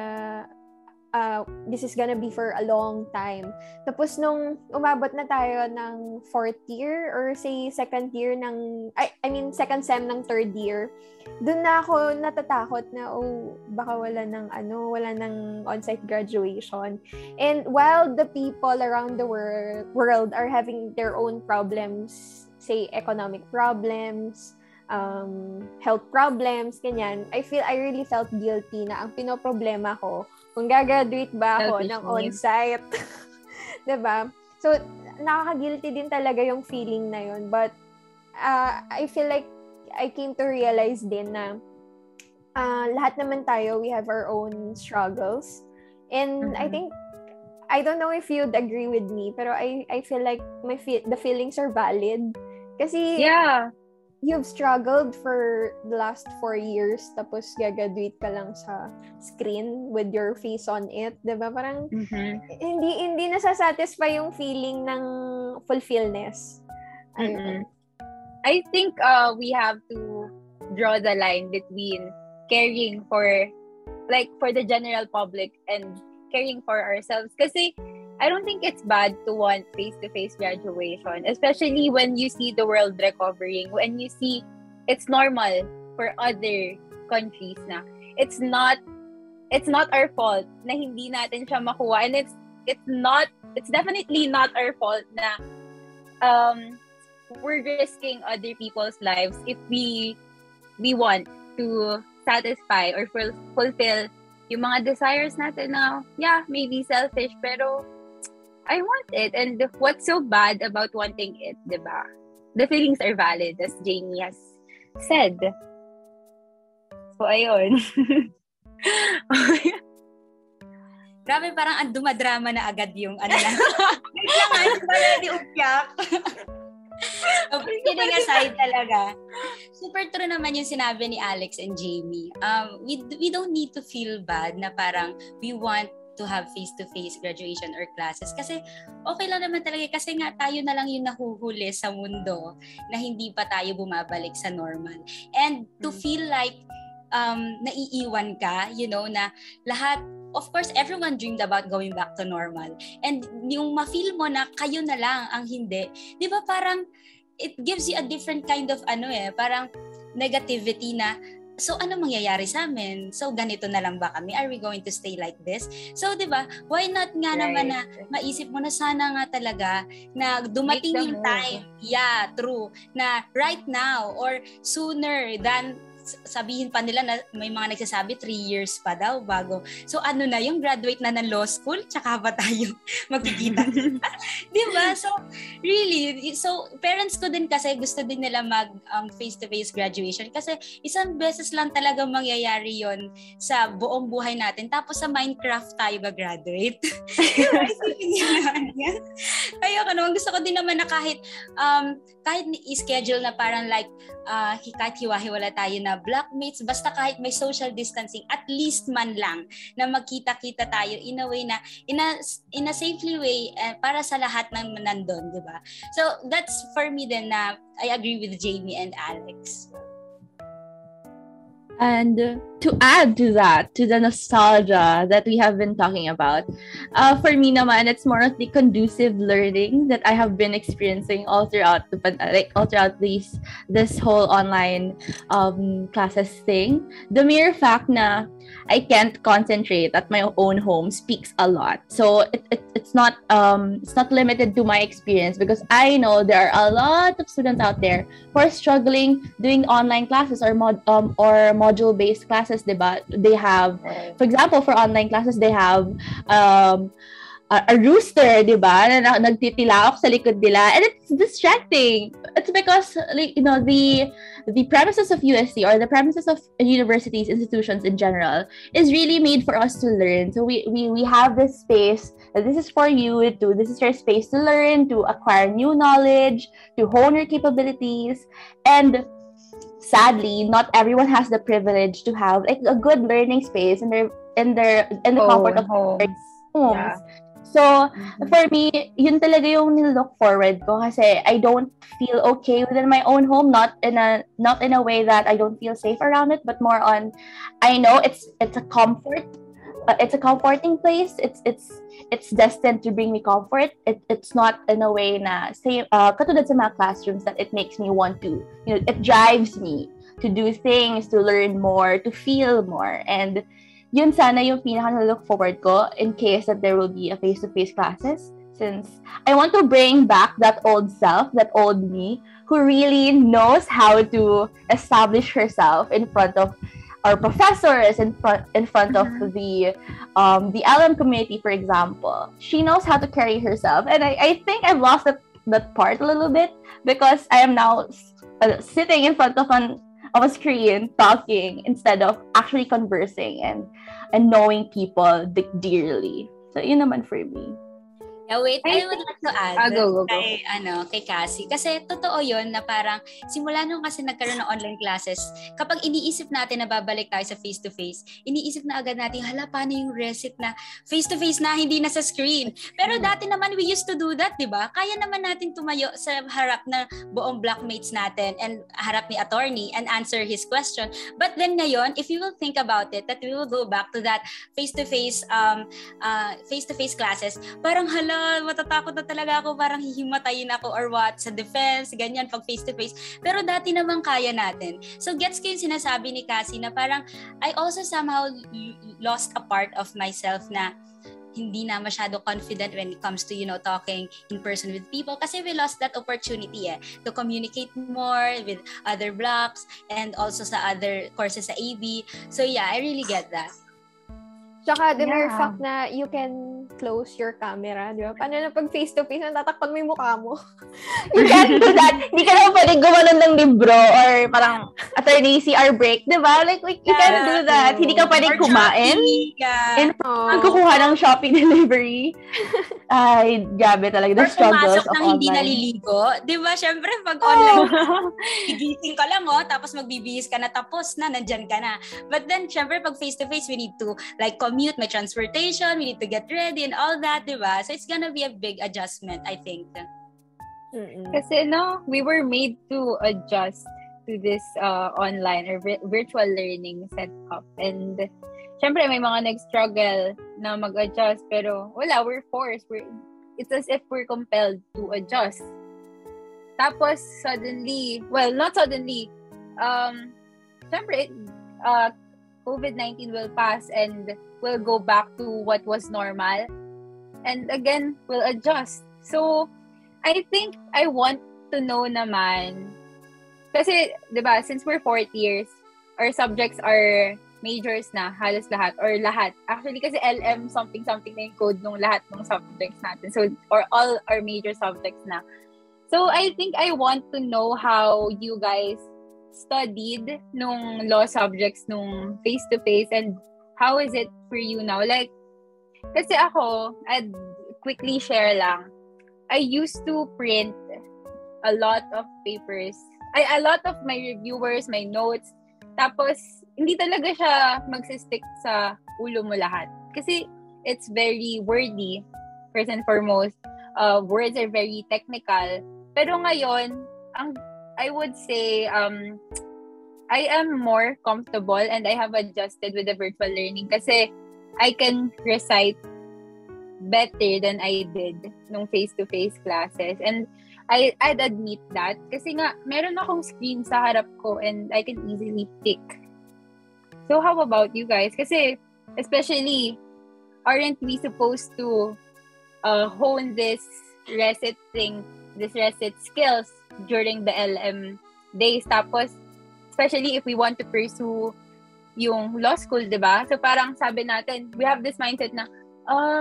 this is gonna be for a long time. Tapos nung umabot na tayo ng fourth year or say second year ng, I mean second sem ng third year, dun na ako natatakot na baka wala ng on-site graduation. And while the people around the world are having their own problems, say economic problems, health problems, ganyan, I really felt guilty na ang pinoproblema ko kung gagraduate ba ako ng on-site. Diba? So, nakaka-guilty din talaga yung feeling na yun. But, I feel like I came to realize din na lahat naman tayo, we have our own struggles. And I think, I don't know if you'd agree with me, pero I feel like the feelings are valid. Kasi, you've struggled for the last 4 years, tapos gagraduate ka lang sa screen with your face on it, diba? Parang hindi nasasatisfy yung feeling ng fulfillness. I think we have to draw the line between caring for the general public and caring for ourselves. Kasi I don't think it's bad to want face-to-face graduation, especially when you see the world recovering, when you see it's normal for other countries na. It's not our fault na hindi natin siya makuha, and it's definitely not our fault na we're risking other people's lives if we want to satisfy or fulfill yung mga desires natin na, maybe selfish, pero I want it. And what's so bad about wanting it, diba? The feelings are valid, as Jamie has said. So, ayun. Grabe, parang ang dumadrama na agad yung Wait lang, hindi pala di upiak. Kidding aside talaga. Super true naman yung sinabi ni Alex and Jamie. We don't need to feel bad na parang we want to have face-to-face graduation or classes. Kasi okay lang naman talaga. Kasi nga tayo na lang yung nahuhuli sa mundo na hindi pa tayo bumabalik sa normal. And to feel like naiiwan ka, na lahat, of course, everyone dreamed about going back to normal. And yung ma-feel mo na kayo na lang ang hindi. Di ba parang it gives you a different kind of parang negativity na, so, ano mangyayari sa amin? So, ganito na lang ba kami? Are we going to stay like this? So, di ba? Why not nga naman na maisip mo na sana nga talaga na dumating yung time. Yeah, true. Na right now or sooner than sabihin pa nila na may mga nagsasabi 3 years pa daw bago. So, yung graduate na ng law school, tsaka ba tayo magkikita? Di ba? So, really. So, parents ko din kasi gusto din nila mag face-to-face graduation kasi isang beses lang talaga mangyayari yon sa buong buhay natin. Tapos sa Minecraft tayo mag-graduate. Diba? Isipin nila. Ayoko naman. Gusto ko din naman na kahit i-schedule na parang like kahit hiwa-hiwala tayo na blockmates, basta kahit may social distancing, at least man lang na magkita-kita tayo in a way na, in a safely way para sa lahat ng nandun, di ba? So that's for me then na I agree with Jamie and Alex. And to add to that, to the nostalgia that we have been talking about, for me naman, it's more of the conducive learning that I have been experiencing all throughout the this whole online classes thing. The mere fact na I can't concentrate at my own home speaks a lot. So it's not limited to my experience, because I know there are a lot of students out there who are struggling doing online classes or module-based classes. They have, for example, for online classes, they have a rooster, diba, na nagtitilawak sa likod nila, and it's distracting. It's because, like, you know, the premises of USC or the premises of universities, institutions in general, is really made for us to learn. So we have this space. This is for you to. This is your space to learn, to acquire new knowledge, to hone your capabilities, and sadly, not everyone has the privilege to have like a good learning space in the comfort of their homes. Yeah. So for me, yun talaga yung nilook forward ko, kasi I don't feel okay within my own home, not in a way that I don't feel safe around it, but more on I know it's a comfort. It's a comforting place. It's destined to bring me comfort. It's not in a way na same katulad sa mga classrooms that it makes me want to, you know, it drives me to do things, to learn more, to feel more. And yun sana yung pinaka na-look forward ko in case that there will be a face-to-face classes, since I want to bring back that old self, that old me who really knows how to establish herself in front of our professors, in front of the LM community, for example. She knows how to carry herself, and I think I've lost that part a little bit, because I am now sitting in front of a screen talking instead of actually conversing and knowing people dearly. So yun naman for me. Now, wait, I would like to add kay Cassie. Kasi totoo yun na parang simula nung kasi nagkaroon ng online classes, kapag iniisip natin na babalik tayo sa face-to-face, iniisip na agad natin, hala, paano yung recit na face-to-face na hindi na sa screen? Pero dati naman, we used to do that, di ba? Kaya naman natin tumayo sa harap na buong blockmates natin and harap ni attorney and answer his question. But then ngayon, if you will think about it, that we will go back to that face-to-face classes, parang hala, matatakot na talaga ako, parang hihimatayin ako or what, sa defense, ganyan, pag face-to-face. Pero dati naman kaya natin. So gets ko yung sinasabi ni Cassie na parang I also somehow lost a part of myself na hindi na masyado confident when it comes to, you know, talking in person with people, kasi we lost that opportunity to communicate more with other blocks and also sa other courses sa AB. So yeah, I really get that. Tsaka the mere fact na you can close your camera, di ba? Paano na pag face-to-face, natatakpan mo yung mukha mo? You can't do that. Hindi ka na pwede gumanon ng libro or parang attorney CR break, di ba? Like you can't do that. Hindi ka pwede kumain. And magkukuha ng shopping delivery. Ay, gabi talaga. The struggles of online. Or pumasok ng hindi naliligo. Di ba? Siyempre, pag online, gigising ka lang, tapos magbibihis ka na, tapos na, nandyan ka na. But then, siyempre, pag face-to-face, we need to, like, commute, my transportation, we need to get ready and all that, diba? So it's gonna be a big adjustment, I think. Kasi no, we were made to adjust to this online or virtual learning setup, and syempre may mga nag-struggle na mag-adjust, pero wala, we're forced. It's as if we're compelled to adjust. Tapos suddenly, well, not suddenly, syempre COVID-19 will pass and we'll go back to what was normal, and again we'll adjust. So I think I want to know naman, kasi diba, since we're fourth years, our subjects are majors na halos lahat, or lahat actually, kasi LM something na yung code nung lahat ng subjects natin, so or all our major subjects na. So I think I want to know how you guys studied nung law subjects nung face-to-face, and how is it for you now? Like, kasi ako, I'd quickly share lang, I used to print a lot of papers. A lot of my reviewers, my notes, Tapos, hindi talaga siya magsistick sa ulo mo lahat. Kasi, it's very wordy, first and foremost. Words are very technical. Pero ngayon, I would say, I am more comfortable and I have adjusted with the virtual learning kasi I can recite better than I did nung face-to-face classes. And I'd admit that kasi nga, meron akong screen sa harap ko and I can easily pick. So how about you guys? Kasi especially, aren't we supposed to hone this recit skills during the LM days? Tapos, especially if we want to pursue yung law school, diba? So parang sabi natin, we have this mindset na,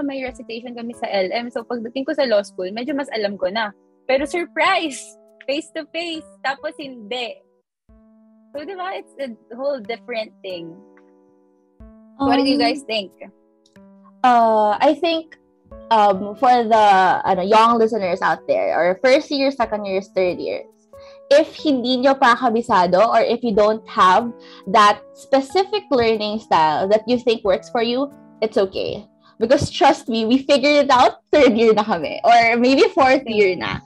may recitation kami sa LM. So pagdating ko sa law school, medyo mas alam ko na. Pero surprise! Face-to-face! Tapos hindi. So diba? It's a whole different thing. What do you guys think? I think for the young listeners out there, or first year, second year, third year, if hindi nyo pa kabisado or if you don't have that specific learning style that you think works for you, it's okay. Because trust me, we figured it out third year na kami. Or maybe fourth year na.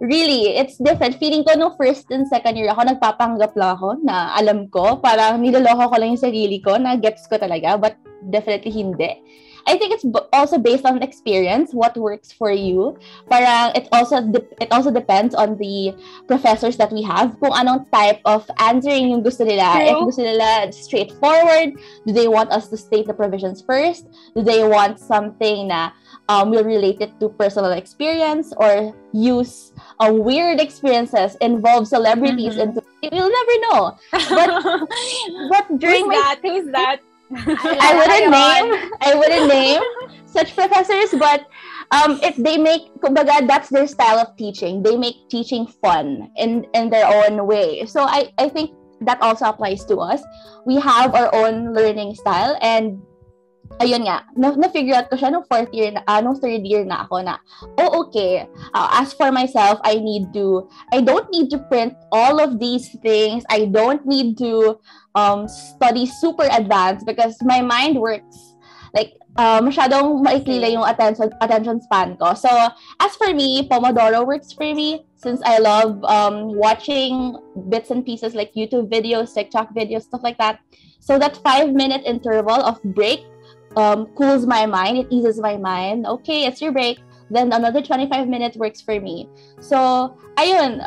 Really, it's different. Feeling ko nung first and second year ako, nagpapanggap lang ako na alam ko. Parang niloloko ko lang yung sarili ko na gets ko talaga. But definitely hindi. I think it's also based on experience, what works for you. Parang it also depends on the professors that we have. Kung anong type of answering yung gusto nila. True. If gusto nila straightforward, do they want us to state the provisions first? Do they want something na will relate it to personal experience or use weird experiences, involve celebrities, mm-hmm. and we'll never know. But during who's that? I wouldn't name such professors, but that's their style of teaching. They make teaching fun in their own way. So I think that also applies to us. We have our own learning style, and ayun nga, na-figure out ko siya nung fourth year na, third year na ako na, okay, as for myself, I don't need to print all of these things. I don't need to study super advanced because my mind works. Like, masyadong maiklila yung attention span ko. So, as for me, Pomodoro works for me since I love watching bits and pieces like YouTube videos, TikTok videos, stuff like that. So, that 5-minute interval of break cools my mind, it eases my mind. Okay, it's your break. Then another 25 minutes works for me. So, ayun,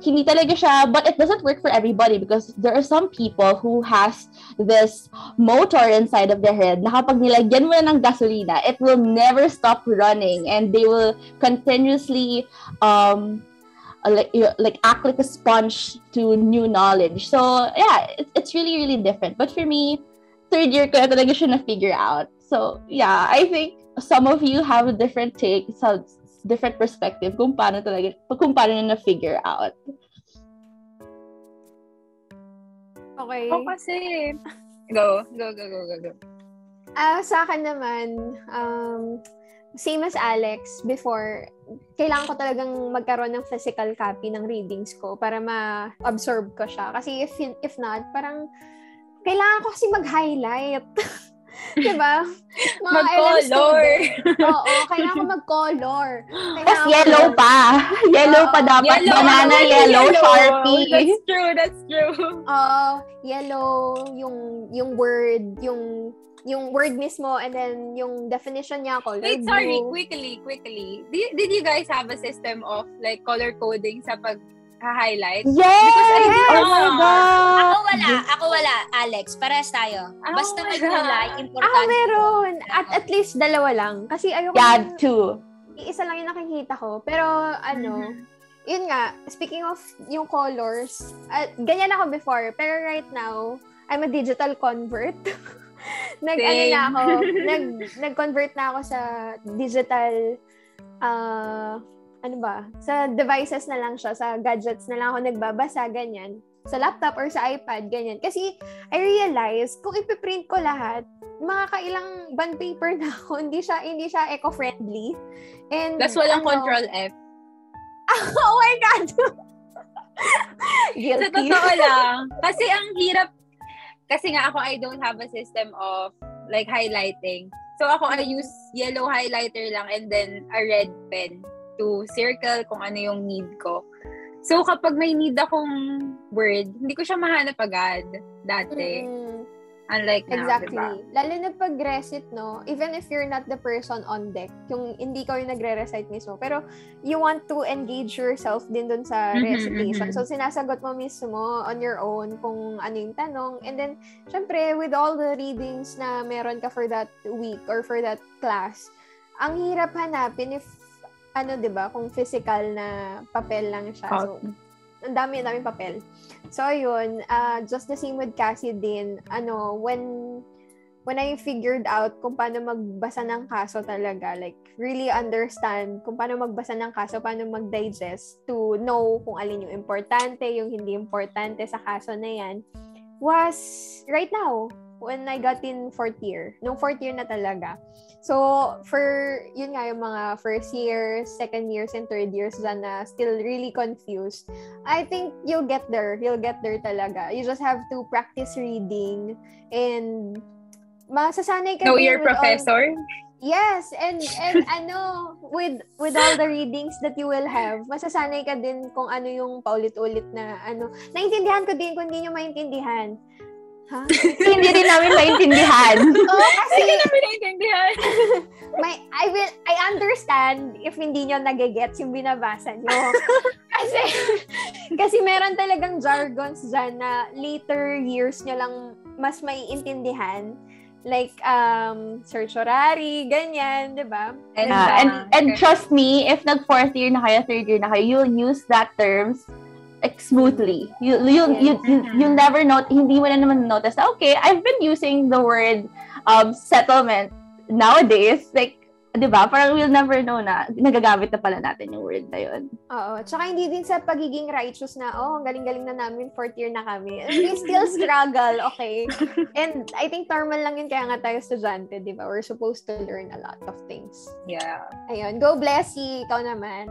hindi talaga siya, but it doesn't work for everybody because there are some people who has this motor inside of their head na kapag nilagyan mo na ng gasolina, it will never stop running and they will continuously act like a sponge to new knowledge. So, yeah, it's really, really different. But for me, third year ko na talaga siya na-figure out. So, yeah, I think some of you have a different take, different perspective kung paano na-figure out. Okay. Oh, kasi. Go. Sa akin naman, same as Alex, before, kailangan ko talagang magkaroon ng physical copy ng readings ko para ma-absorb ko siya. Kasi if not, parang, kailangan ko kasi mag-highlight. Diba? Mag-color. Oo, kailangan ko mag-color. Tapos yellow pa. Yellow pa dapat. Yellow, banana, yellow, Sharpie. That's true. Yellow, yung word, yung word mismo, and then yung definition niya, color. Wait, sorry, quickly. Did you guys have a system of like color coding sa highlight? Yes! Oh my God! Ako wala, Alex. Parehas tayo. Basta mag-highlight, importante. Ako meron. At least dalawa lang. Kasi ayoko. Yeah, two. Isa lang yung nakikita ko. Pero ano, yun nga, speaking of yung colors, ganyan ako before. Pero right now, I'm a digital convert. Nag-convert na ako sa digital sa devices na lang siya, sa gadgets na lang ako nagbabasa, ganyan. Sa laptop or sa iPad, ganyan. Kasi, I realize, kung ipiprint ko lahat, makakailang bond paper na ako. Hindi siya eco-friendly. And, plus, walang Control-F. Oh my God! Guilty. Sa totoo lang. Kasi, ang hirap Kasi nga ako, I don't have a system of like highlighting. So ako, I use yellow highlighter lang and then a red pen to circle kung ano yung need ko. So kapag may need akong word, hindi ko siya mahanap agad dati. Unlike now, exactly. Diba? Lalo na pag-recite, no? Even if you're not the person on deck, yung hindi ka yung nagre-recite mismo, pero you want to engage yourself din dun sa recitation. So, sinasagot mo mismo on your own kung ano yung tanong. And then, syempre, with all the readings na meron ka for that week or for that class, ang hirap hanapin if, ano, diba, kung physical na papel lang siya. So, ang dami papel. So, yun, just the same with Cassie din, ano, when I figured out kung paano magbasa ng kaso talaga, like, really understand kung paano magbasa ng kaso, paano mag-digest to know kung alin yung importante, yung hindi importante sa kaso na yan, was right now, when I got in fourth year. Nung fourth year na talaga. So, for, yun nga, yung mga first years, second years, and third years dyan na still really confused. I think you'll get there. You'll get there talaga. You just have to practice reading and masasanay ka. Know your professor? Yes, and ano, with all the readings that you will have, masasanay ka din kung ano yung paulit-ulit na ano. Naintindihan ko din kung hindi nyo maintindihan. Huh? Hindi rin namin maintindihan. Oo, kasi hindi namin maintindihan. I understand if hindi nyo nage-gets yung binabasa nyo. kasi meron talagang jargons dyan na later years nyo lang mas maiintindihan. Like, certiorari, ganyan, di ba? And trust me, if nag-fourth year na kayo, third year na kayo, you'll use that terms smoothly. You'll never note, hindi mo na naman notice, okay, I've been using the word settlement nowadays. Like, di ba? Parang we'll never know na nagagamit na pala natin yung word na yun. Oo. Tsaka hindi din sa pagiging righteous na, ang galing-galing na namin, fourth year na kami. We still struggle, okay? And I think normal lang yun, kaya nga tayo estudyante, di ba? We're supposed to learn a lot of things. Yeah. Ayun. Go Blessy! Ikaw naman.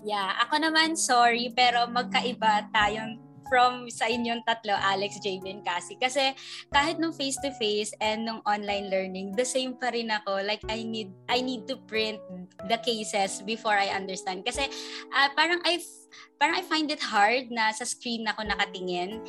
Yeah, ako naman, sorry, pero magkaiba tayong from sa inyong tatlo, Alex, Javian, Cassie. Kasi kahit nung face-to-face and nung online learning, the same pa rin ako. Like, I need to print the cases before I understand. Kasi parang I find it hard na sa screen ako nakatingin.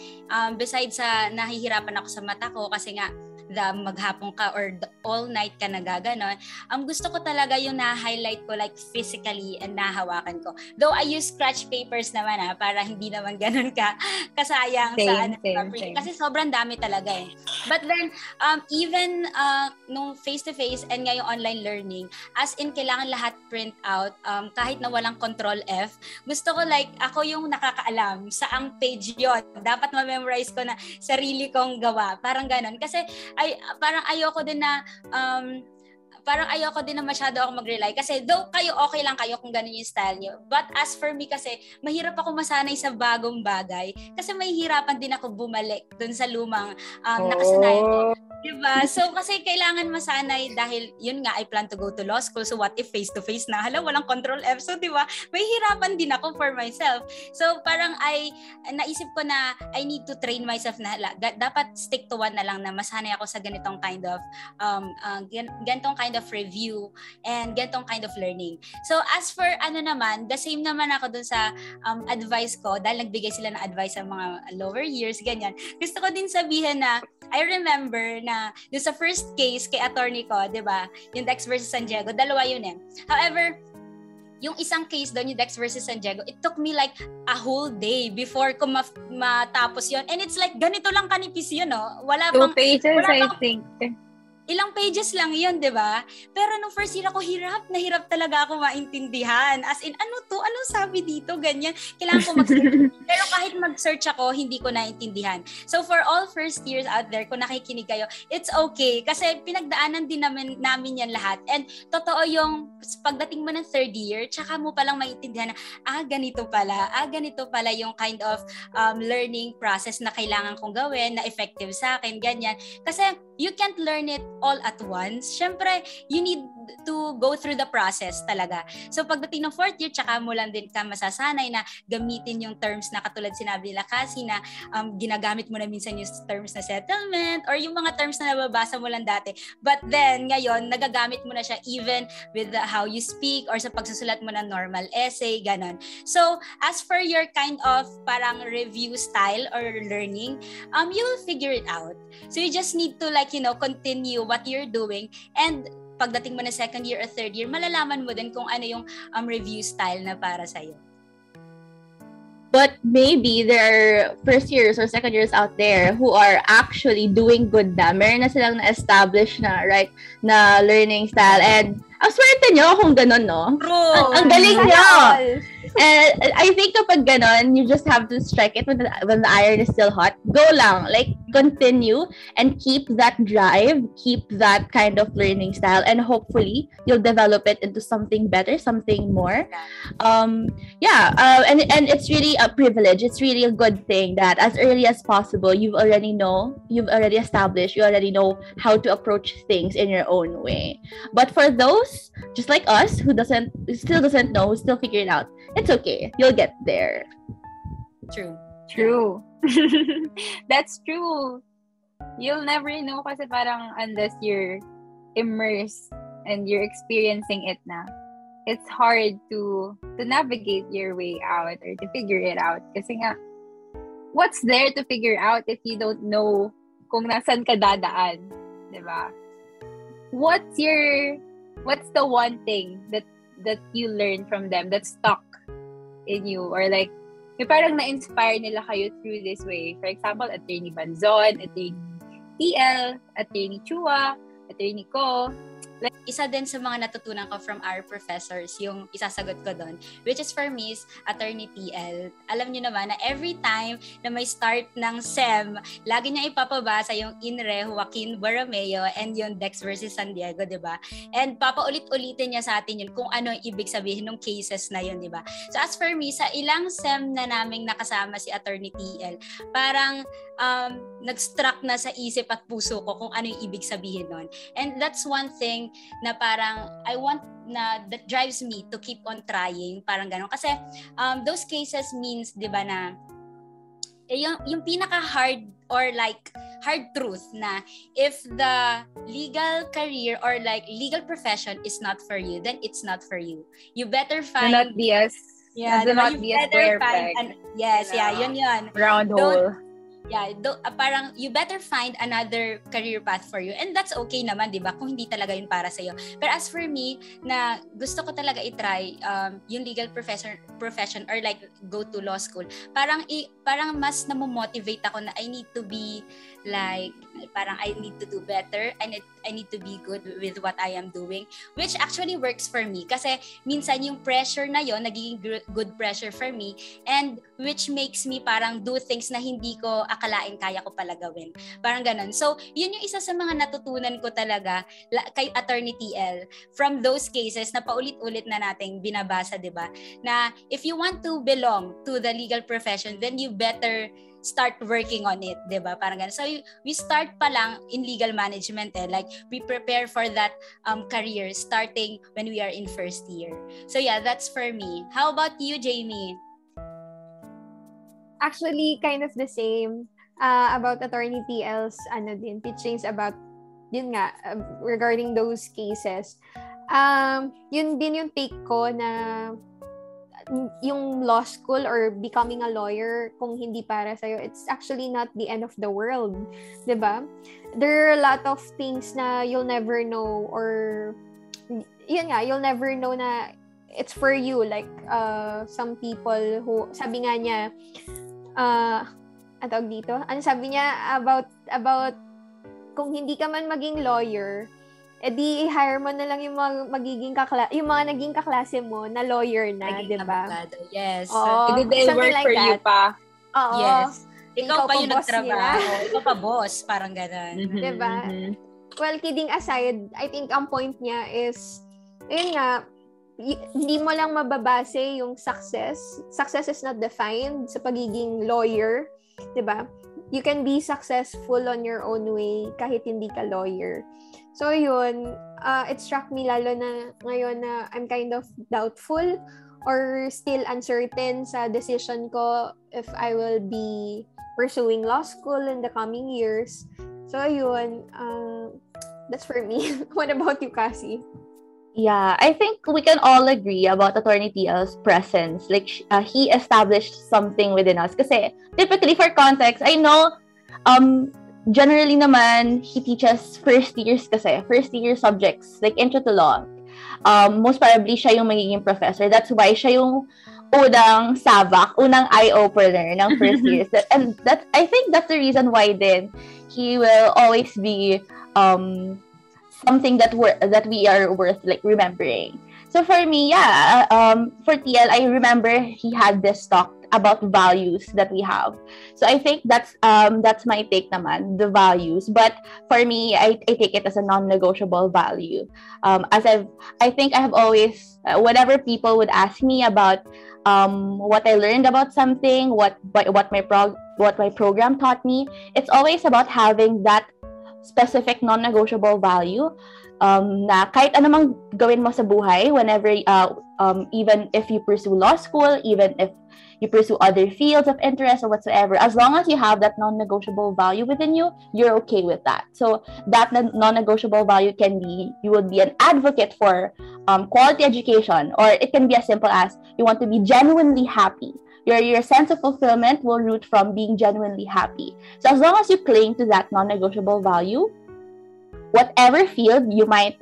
Besides sa nahihirapan ako sa mata ko kasi nga, maghapon ka or all night ka nagaganon, gusto ko talaga yung na-highlight ko like physically and nahawakan ko. Though I use scratch papers naman para hindi naman ganon ka kasayang same. Kasi sobrang dami talaga . But then, even nung face-to-face and ngayong online learning, as in kailangan lahat print out, kahit na walang control F, gusto ko like ako yung nakakaalam sa ang page yon. Dapat ma-memorize ko na sarili kong gawa. Parang ganon. Kasi parang ayoko din na masyado ako mag-rely. Kasi though kayo, okay lang kayo kung ganun yung style niyo. But as for me kasi, mahirap ako masanay sa bagong bagay. Kasi mahihirapan din ako bumalik dun sa lumang nakasanayan ko. Diba? So, kasi kailangan masanay dahil, yun nga, I plan to go to law school. So, what if face-to-face na? Hala, walang control F. So, diba? Mahihirapan din ako for myself. So, parang naisip ko na I need to train myself na dapat stick to one na lang na masanay ako sa ganitong kind of review and ganitong kind of learning. So, as for ano naman, the same naman ako dun sa advice ko dahil nagbigay sila ng advice sa mga lower years, ganyan. Gusto ko din sabihin na I remember na dun sa first case kay attorney ko, diba? Yung Dex versus San Diego, dalawa yun . However, yung isang case doon, yung Dex versus San Diego, it took me like a whole day before ko matapos yun. And it's like, ganito lang kanipis yun, no? Two pages, I think. Ilang pages lang yun, di ba? Pero nung first year ako, hirap talaga ako maintindihan. As in, ano to? Anong sabi dito? Ganyan. Kailangan ko mag-search. Pero kahit mag-search ako, hindi ko naintindihan. So for all first years out there, kung nakikinig kayo, it's okay. Kasi pinagdaanan din namin yan lahat. And totoo yung pagdating mo ng third year, tsaka mo palang maintindihan na, ganito pala yung kind of learning process na kailangan kong gawin, na effective sa akin, ganyan. Kasi you can't learn it all at once. Siyempre, you need to go through the process talaga. So pagdating ng fourth year, tsaka mo lang din ka masasanay na gamitin yung terms na katulad sinabi nila kasi na ginagamit mo na minsan yung terms na settlement or yung mga terms na nababasa mo lang dati. But then, ngayon, nagagamit mo na siya even with how you speak or sa pagsusulat mo ng normal essay, ganon. So, as for your kind of parang review style or learning, you will figure it out. So, you just need to like, you know, continue what you're doing, and pagdating mo na second year or third year, malalaman mo din kung ano yung review style na para sa'yo. But maybe there are first years or second years out there who are actually doing good na. Meron na silang na-establish na, right, na learning style. And ang swerte nyo kung ganon, no? True. Ang galing nyo. And I think kapag ganon, you just have to strike it when the iron is still hot. Go lang. Like, continue and keep that drive. Keep that kind of learning style. And hopefully, you'll develop it into something better, something more. And it's really a privilege. It's really a good thing that as early as possible, you already know how to approach things in your own way. But for those just like us who still figure it out, it's okay. You'll get there. True. That's true. You'll never know kasi parang unless you're immersed and you're experiencing it na. It's hard to navigate your way out or to figure it out kasi nga what's there to figure out if you don't know kung nasan ka dadaan, 'di ba? What's the one thing that you learned from them that stuck in you, or like yung parang na-inspire nila kayo through this way? For example, Attorney Banzon, Attorney TL, Attorney Chua, Attorney Ko. Like, isa din sa mga natutunan ko from our professors, yung isasagot ko doon, which is for me is Attorney TL. Alam nyo naman na every time na may start ng SEM, lagi niya ipapabasa yung INRE, Joaquin Borromeo, and yung Dex versus San Diego, diba? And papaulit-ulitin niya sa atin yun kung ano yung ibig sabihin ng cases na yun, diba? So as for me, sa ilang SEM na naming nakasama si Attorney TL, parang nag-struck na sa isip at puso ko kung ano yung ibig sabihin nun. And that's one thing na parang I want na that drives me to keep on trying, parang ganun. Kasi those cases means, di ba, na yung pinaka-hard or like hard truth na if the legal career or like legal profession is not for you, then it's not for you. You better find... Do not be as... Yeah, do not be as square peg. Yes, yeah, yun. Round hole. Yeah, parang you better find another career path for you. And that's okay naman, di ba? Kung hindi talaga yun para sa'yo. But as for me, na gusto ko talaga itry yung legal profession or like go to law school, parang mas namomotivate ako na I need to be like, parang I need to do better. I need to be good with what I am doing. Which actually works for me. Kasi minsan yung pressure na yon nagiging good pressure for me. And which makes me parang do things na hindi ko akalain kaya ko pala gawin. Parang ganun. So, yun yung isa sa mga natutunan ko talaga kay Attorney TL from those cases na paulit-ulit na nating binabasa, di ba? Na if you want to belong to the legal profession, then you better start working on it, di ba? Parang ganun. So, we start pa lang in legal management, eh. Like, we prepare for that career starting when we are in first year. So, yeah, that's for me. How about you, Jamie? Actually, kind of the same about Attorney TL's teachings about yun nga regarding those cases. Yun din yung take ko na yung law school or becoming a lawyer kung hindi para sa'yo, it's actually not the end of the world, diba? There are a lot of things na you'll never know, or yun nga, you'll never know na it's for you. Like some people who sabi nga niya, sabi niya about kung hindi ka man maging lawyer, edi i-hire mo na lang yung mga naging kaklase mo na lawyer na, di ba? Yes. They work like for that. You pa. Oo. Yes. Ikaw pa yung nagtrabaho. Ikaw pa boss, parang ganun. Di ba? Well, kidding aside, I think ang point niya is, ayun nga, hindi mo lang mababase yung success. Success is not defined sa pagiging lawyer, 'di ba? you can be successful on your own way kahit hindi ka lawyer. So yun, it struck me lalo na ngayon na I'm kind of doubtful or still uncertain sa decision ko if I will be pursuing law school in the coming years. So yun, that's for me. What about you, Cassie? Yeah, I think we can all agree about Attorney TL's presence. Like, he established something within us. Kasi, typically for context, I know, generally naman, he teaches first years kasi. First year subjects, like intro to law. Most probably, siya yung magiging professor. That's why siya yung unang sabak, unang eye-opener ng first years. And that, I think that's the reason why then he will always be... something that we are worth like remembering. So for me, yeah, for TL, I remember he had this talk about values that we have. So I think that's my take naman, the values. But for me, I take it as a non-negotiable value. I think I have always, whenever people would ask me about what I learned about something, what my program taught me, it's always about having that specific non-negotiable value na kahit anumang gawin mo sa buhay, whenever, even if you pursue law school, even if you pursue other fields of interest or whatsoever, as long as you have that non-negotiable value within you, you're okay with that. So that non-negotiable value can be, you will be an advocate for quality education, or it can be as simple as you want to be genuinely happy. Your sense of fulfillment will root from being genuinely happy. So as long as you cling to that non-negotiable value, whatever field you might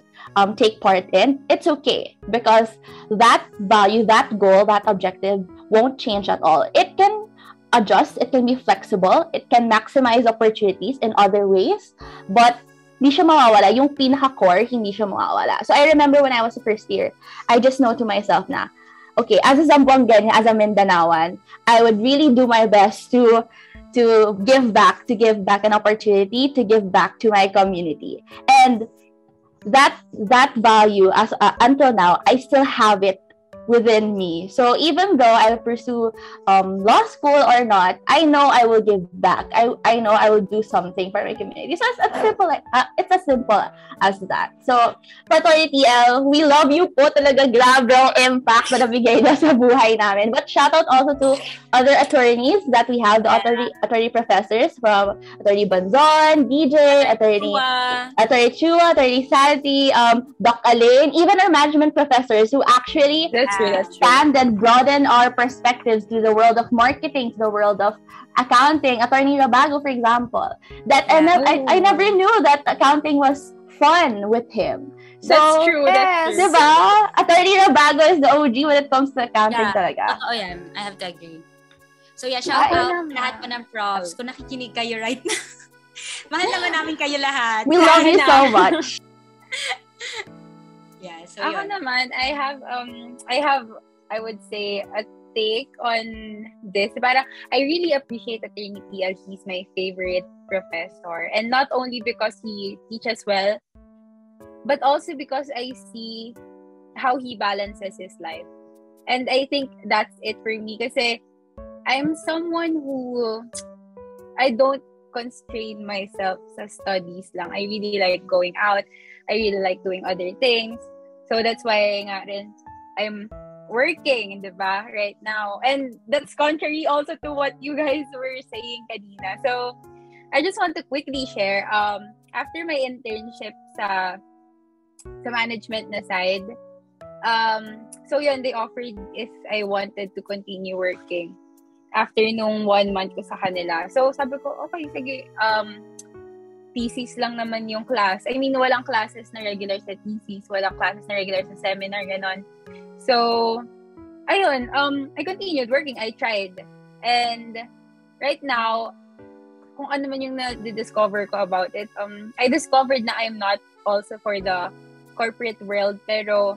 take part in, it's okay. Because that value, that goal, that objective won't change at all. It can adjust, it can be flexible, it can maximize opportunities in other ways, but hindi siya mawawala. Yung pinaka-core, hindi siya mawawala. So I remember when I was the first year, I just know to myself na, okay, as a Zamboangan, as a Mindanaoan, I would really do my best to give back an opportunity, to give back to my community. And that value, as until now, I still have it within me. So even though I'll pursue law school or not, I know I will give back. I know I will do something for my community. So it's as simple as that. So, Attorney TL, we love you po talaga. Grabe ang impact na nabigay na sa buhay namin. But shout out also to other attorneys that we have, the attorney professors from Attorney Banzon, DJ, Attorney Chua, Attorney Santi, Doc Alain, even our management professors who actually expand and broaden our perspectives to the world of marketing, to the world of accounting. Attorney Rabago, for example, that I never knew that accounting was fun with him. So, that's true. Yes, that's true. Diba? Attorney Rabago is the OG when it comes to accounting talaga. Oh, yeah. I have to agree. So yeah, shout out lahat po ng profs. Kung nakikinig kayo right now, mahal naman namin kayo lahat. We love you so much. Yeah, so ako naman, I would say, a take on this. Parang, I really appreciate Attorney TL. He's my favorite professor. And not only because he teaches well, but also because I see how he balances his life. And I think that's it for me. Kasi, I'm someone who, I don't constrain myself sa studies lang. I really like going out. I really like doing other things. So that's why nga rin, I'm working, diba, right now. And that's contrary also to what you guys were saying kanina. So I just want to quickly share. After my internship sa management na side, so yun, they offered if I wanted to continue working after nung 1 month ko sa kanila. So sabi ko, okay, sige, thesis lang naman yung class. I mean, walang classes na regular sa thesis, walang classes na regular sa seminar, ganon. So, ayun, I continued working, I tried. And right now, kung ano man yung na-discover ko about it, I discovered na I'm not also for the corporate world, pero,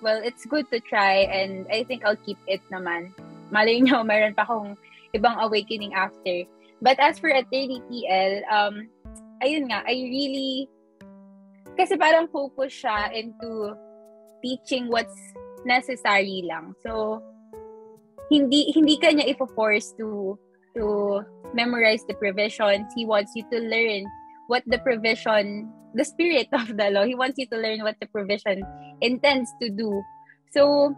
well, it's good to try and I think I'll keep it naman. Malay nyo, mayroon pa akong ibang awakening after. But as for Attorney TL, ayun nga, I really, kasi parang focus siya into teaching what's necessary lang. So, hindi ka niya i-force to to memorize the provisions. He wants you to learn what the provision, the spirit of the law. He wants you to learn what the provision intends to do. So,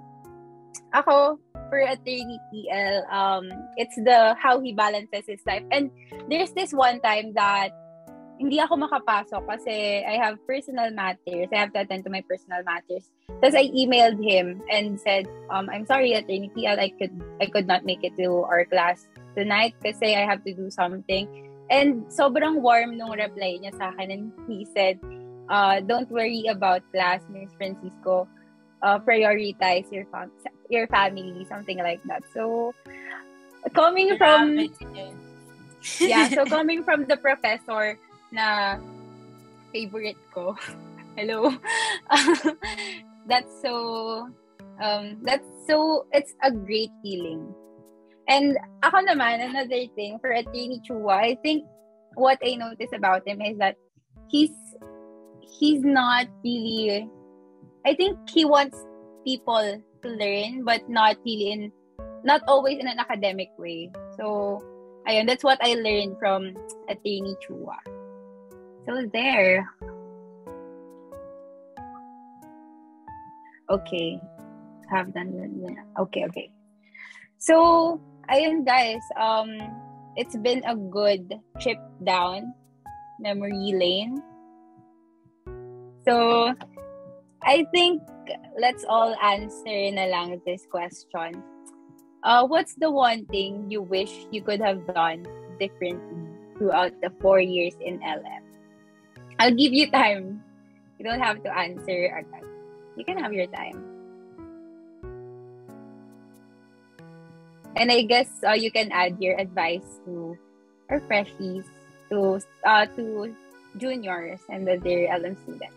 ako, for attorney TL, it's the how he balances his life. And there's this one time that hindi ako makapasok kasi I have personal matters. I have to attend to my personal matters. Tapos I emailed him and said, I'm sorry, Attorney TL, I could not make it to our class tonight kasi I have to do something. And sobrang warm nung reply niya sa akin. And he said, don't worry about class, Ms. Francisco. Prioritize your family, something like that. So, coming from... Yeah, so coming from the professor... na favorite ko. Hello. That's so it's a great feeling. And ako naman, another thing for Attorney Chua, I think what I noticed about him is that he's not really, I think he wants people to learn but not really in, not always in an academic way. So, ayun, that's what I learned from Attorney Chua. So there. Okay. Have done that. Okay. So, ayun guys, it's been a good trip down memory lane. So, I think let's all answer na lang this question. What's the one thing you wish you could have done differently throughout the 4 years in LM? I'll give you time. You don't have to answer agad. You can have your time. And I guess you can add your advice to our freshies, to juniors and other LM students.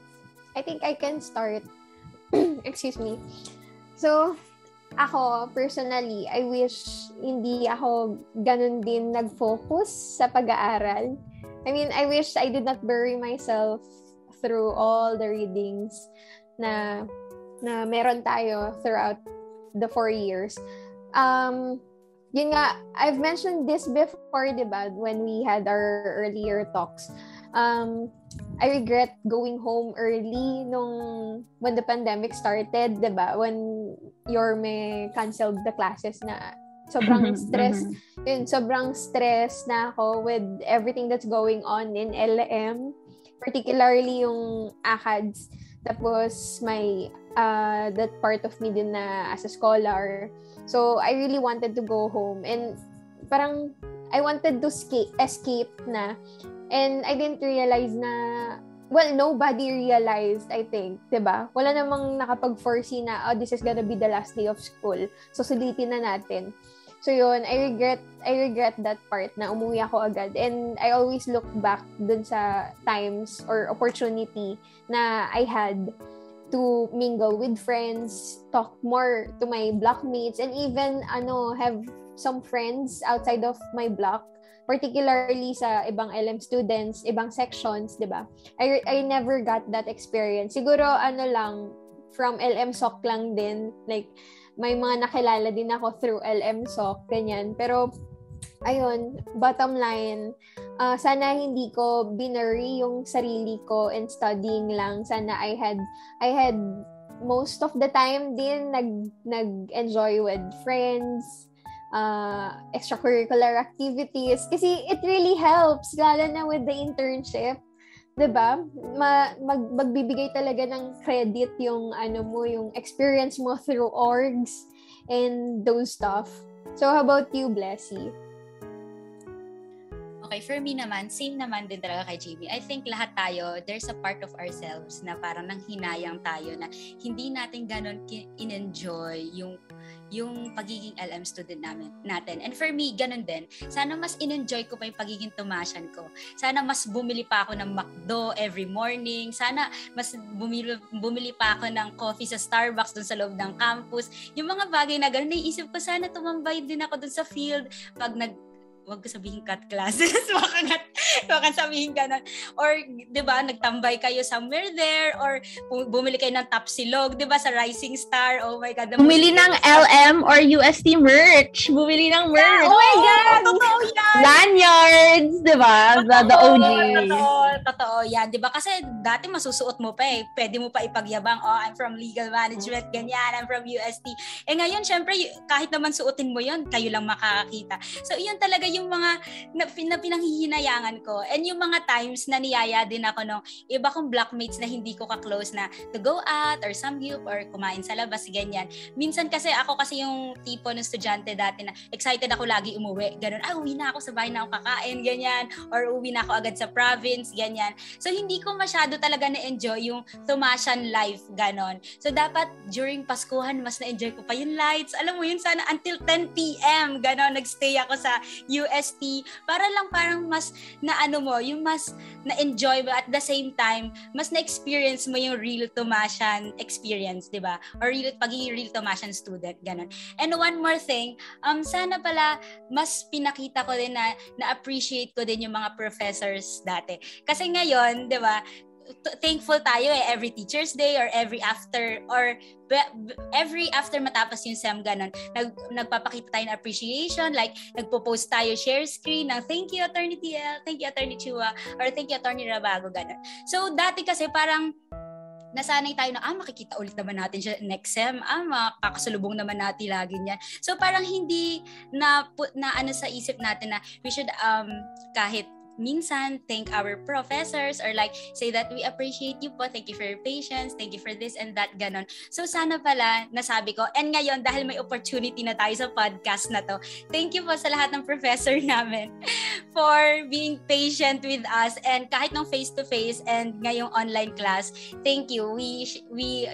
I think I can start. Excuse me. So, ako, personally, I wish hindi ako ganun din nag-focus sa pag-aaral. I mean, I wish I did not bury myself through all the readings na meron tayo throughout the 4 years. Yun nga, I've mentioned this before, diba, when we had our earlier talks. I regret going home early when the pandemic started, diba, when Yorme canceled the classes na. Sobrang stress na ako with everything that's going on in LM, particularly yung ACADS. Tapos may that part of me din na as a scholar. So I really wanted to go home and parang I wanted to escape na, and I didn't realize na, well, nobody realized, I think, diba? Wala namang nakapag-foresee na, this is gonna be the last day of school. So, sulitin na natin. So, yun, I regret that part na umuwi ako agad. And I always look back dun sa times or opportunity na I had to mingle with friends, talk more to my blockmates, and even, have some friends outside of my block, particularly sa ibang LM students, ibang sections, diba? I never got that experience. Siguro, from LM SOC lang din. Like, may mga nakilala din ako through LM SOC, ganyan. Pero, ayun, bottom line, sana hindi ko binary yung sarili ko and studying lang. Sana I had most of the time din nag-enjoy with friends, extracurricular activities. Kasi it really helps, lalo na with the internship. Diba? Magbibigay talaga ng credit yung, yung experience mo through orgs and those stuff. So, how about you, Blessy? Okay, for me naman, same naman din talaga kay JB. I think lahat tayo, there's a part of ourselves na parang nanghinayang tayo na hindi natin ganun in-enjoy yung pagiging LM student natin. And for me, ganun din. Sana mas in-enjoy ko pa yung pagiging Tomasian ko. Sana mas bumili pa ako ng McDo every morning. Sana mas bumili pa ako ng coffee sa Starbucks dun sa loob ng campus. Yung mga bagay na ganun, naiisip ko, sana tumambay din ako dun sa field pag nag wag ko sabihin cut classes, baka sabihin ka na, or diba nagtambay kayo somewhere there, or bumili kayo ng tapsilog, diba sa Rising Star, oh my God. Bumili ng LM or UST merch, bumili ng merch. Yeah, oh my God! Totoo yan! Lanyards, diba? The OG. Totoo yan, diba? Kasi dati masusuot mo pa eh, pwede mo pa ipagyabang, oh, I'm from legal management, ganyan, I'm from UST. Eh ngayon, syempre, kahit naman suotin mo yon, kayo lang makakakita. So, yun talaga yung mga na pinanghihinayangan ko. And yung mga times na niyaya din ako nung iba kong blockmates na hindi ko ka-close na to go out or samgyup or kumain sa labas, ganyan. Minsan kasi ako kasi yung tipo ng estudyante dati na excited ako lagi umuwi. Ganun, uwi na ako sa bahay na ako kakain, ganyan. Or uwi na ako agad sa province, ganyan. So, hindi ko masyado talaga na-enjoy yung Tomasian life, ganun. So, dapat during Paskuhan, mas na-enjoy ko pa yung lights. Alam mo yun, sana until 10 p.m. Ganon, nagstay ako sa UST para lang parang mas na ano mo, yung mas na-enjoy mo at the same time, mas na-experience mo yung real Tomasian experience, di ba? Or real, pagiging real Tomasian student, ganon. And one more thing, sana pala mas pinakita ko din na na-appreciate ko din yung mga professors dati. Kasi ngayon, di ba, thankful tayo eh, every Teacher's Day or every after matapos yung SEM, ganon, nagpapakita tayo ng appreciation, like nagpo-post tayo share screen ng thank you Attorney TL, thank you Attorney Chua, or thank you Attorney Rabago, ganon. So dati kasi parang nasanay tayo na, makikita ulit naman natin siya next SEM, makakasalubong naman natin lagi niyan. So parang hindi na ano sa isip natin na we should kahit minsan thank our professors or like say that we appreciate you po, thank you for your patience, thank you for this and that, ganon. So sana pala nasabi ko, and ngayon dahil may opportunity na tayo sa podcast na to, thank you po sa lahat ng professor namin for being patient with us, and kahit nung face to face and ngayong online class, thank you, we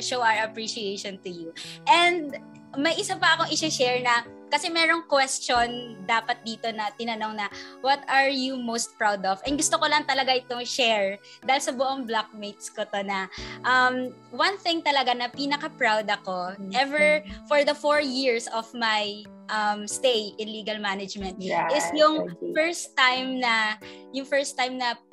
show our appreciation to you. And may isa pa akong i-share na, kasi merong question dapat dito na tinanong na, what are you most proud of? And gusto ko lang talaga itong share dahil sa buong blockmates ko to na, one thing talaga na pinaka-proud ako ever for the 4 years of my stay in legal management, yes, is yung first time na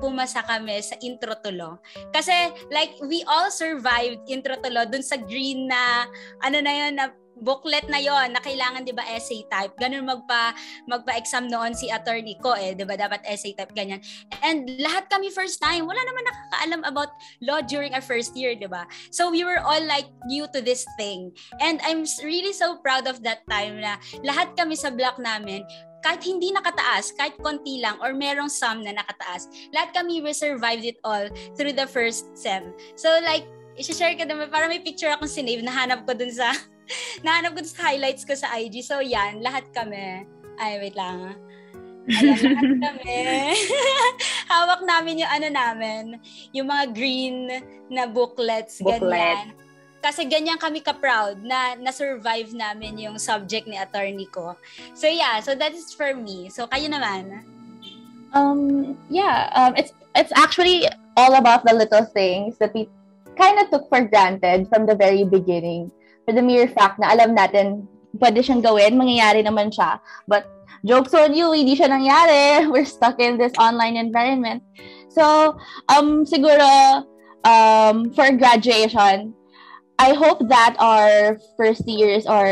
pumasa kami sa intro to law. Kasi like we all survived intro to law dun sa green na ano na yun, na booklet na yon na kailangan, di ba, essay type. Ganun magpa-exam noon si attorney ko eh, di ba, dapat essay type, ganyan. And lahat kami first time, wala naman nakakaalam about law during our first year, di ba? So we were all like new to this thing. And I'm really so proud of that time na lahat kami sa block namin, kahit hindi nakataas, kahit konti lang, or merong sum na nakataas, lahat kami, we survived it all through the first SEM. So like, i-share ko naman, para may picture akong sinave, nahanap ko sa highlights ko sa IG. So, yan. Lahat kami. Ay, wait lang. Ayan, lahat kami. Hawak namin yung ano namin. Yung mga green na booklets. Ganyan. Kasi ganyan kami ka-proud na na-survive namin yung subject ni attorney ko. So, yeah. So, that is for me. So, kayo naman. Yeah. It's actually all about the little things that we kind of took for granted from the very beginning. For the mere fact na alam natin, pwede siyang gawin, mangyayari naman siya. But jokes on you, hindi siya nangyari. We're stuck in this online environment. So, siguro, for graduation, I hope that our first years or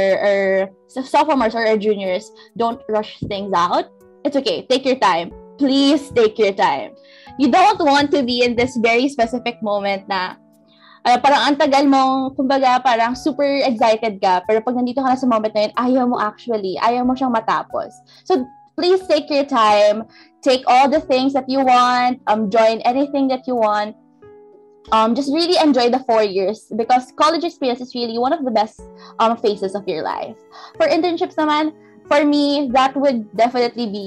sophomores or our juniors don't rush things out. It's okay. Take your time. Please take your time. You don't want to be in this very specific moment na parang ang tagal mong, kumbaga, parang super excited ka. Pero pag nandito ka na sa moment na yun, ayaw mo siyang matapos. So, please take your time. Take all the things that you want. Join anything that you want. Just really enjoy the 4 years because college experience is really one of the best phases of your life. For internships naman, for me, that would definitely be,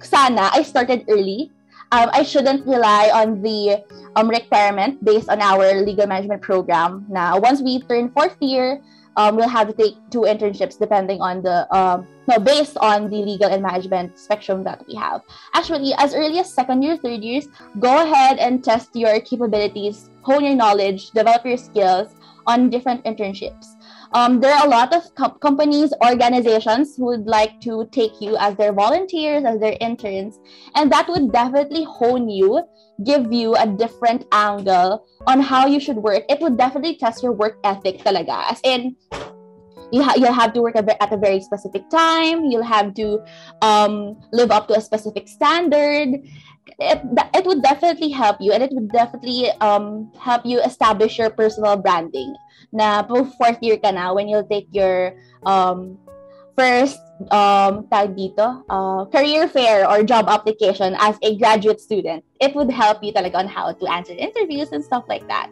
sana, I started early. I shouldn't rely on the requirement based on our legal management program. Now, once we turn fourth year, we'll have to take 2 internships depending on the based on the legal and management spectrum that we have. Actually, as early as 2nd year, 3rd years, go ahead and test your capabilities, hone your knowledge, develop your skills on different internships. There are a lot of companies, organizations who would like to take you as their volunteers, as their interns, and that would definitely hone you, give you a different angle on how you should work. It would definitely test your work ethic talaga. As in, you'll have to work at a very specific time. You'll have to live up to a specific standard. It would definitely help you, and it would definitely help you establish your personal branding. Na po fourth year ka na, when you'll take your first career fair or job application as a graduate student, it would help you talaga on how to answer interviews and stuff like that.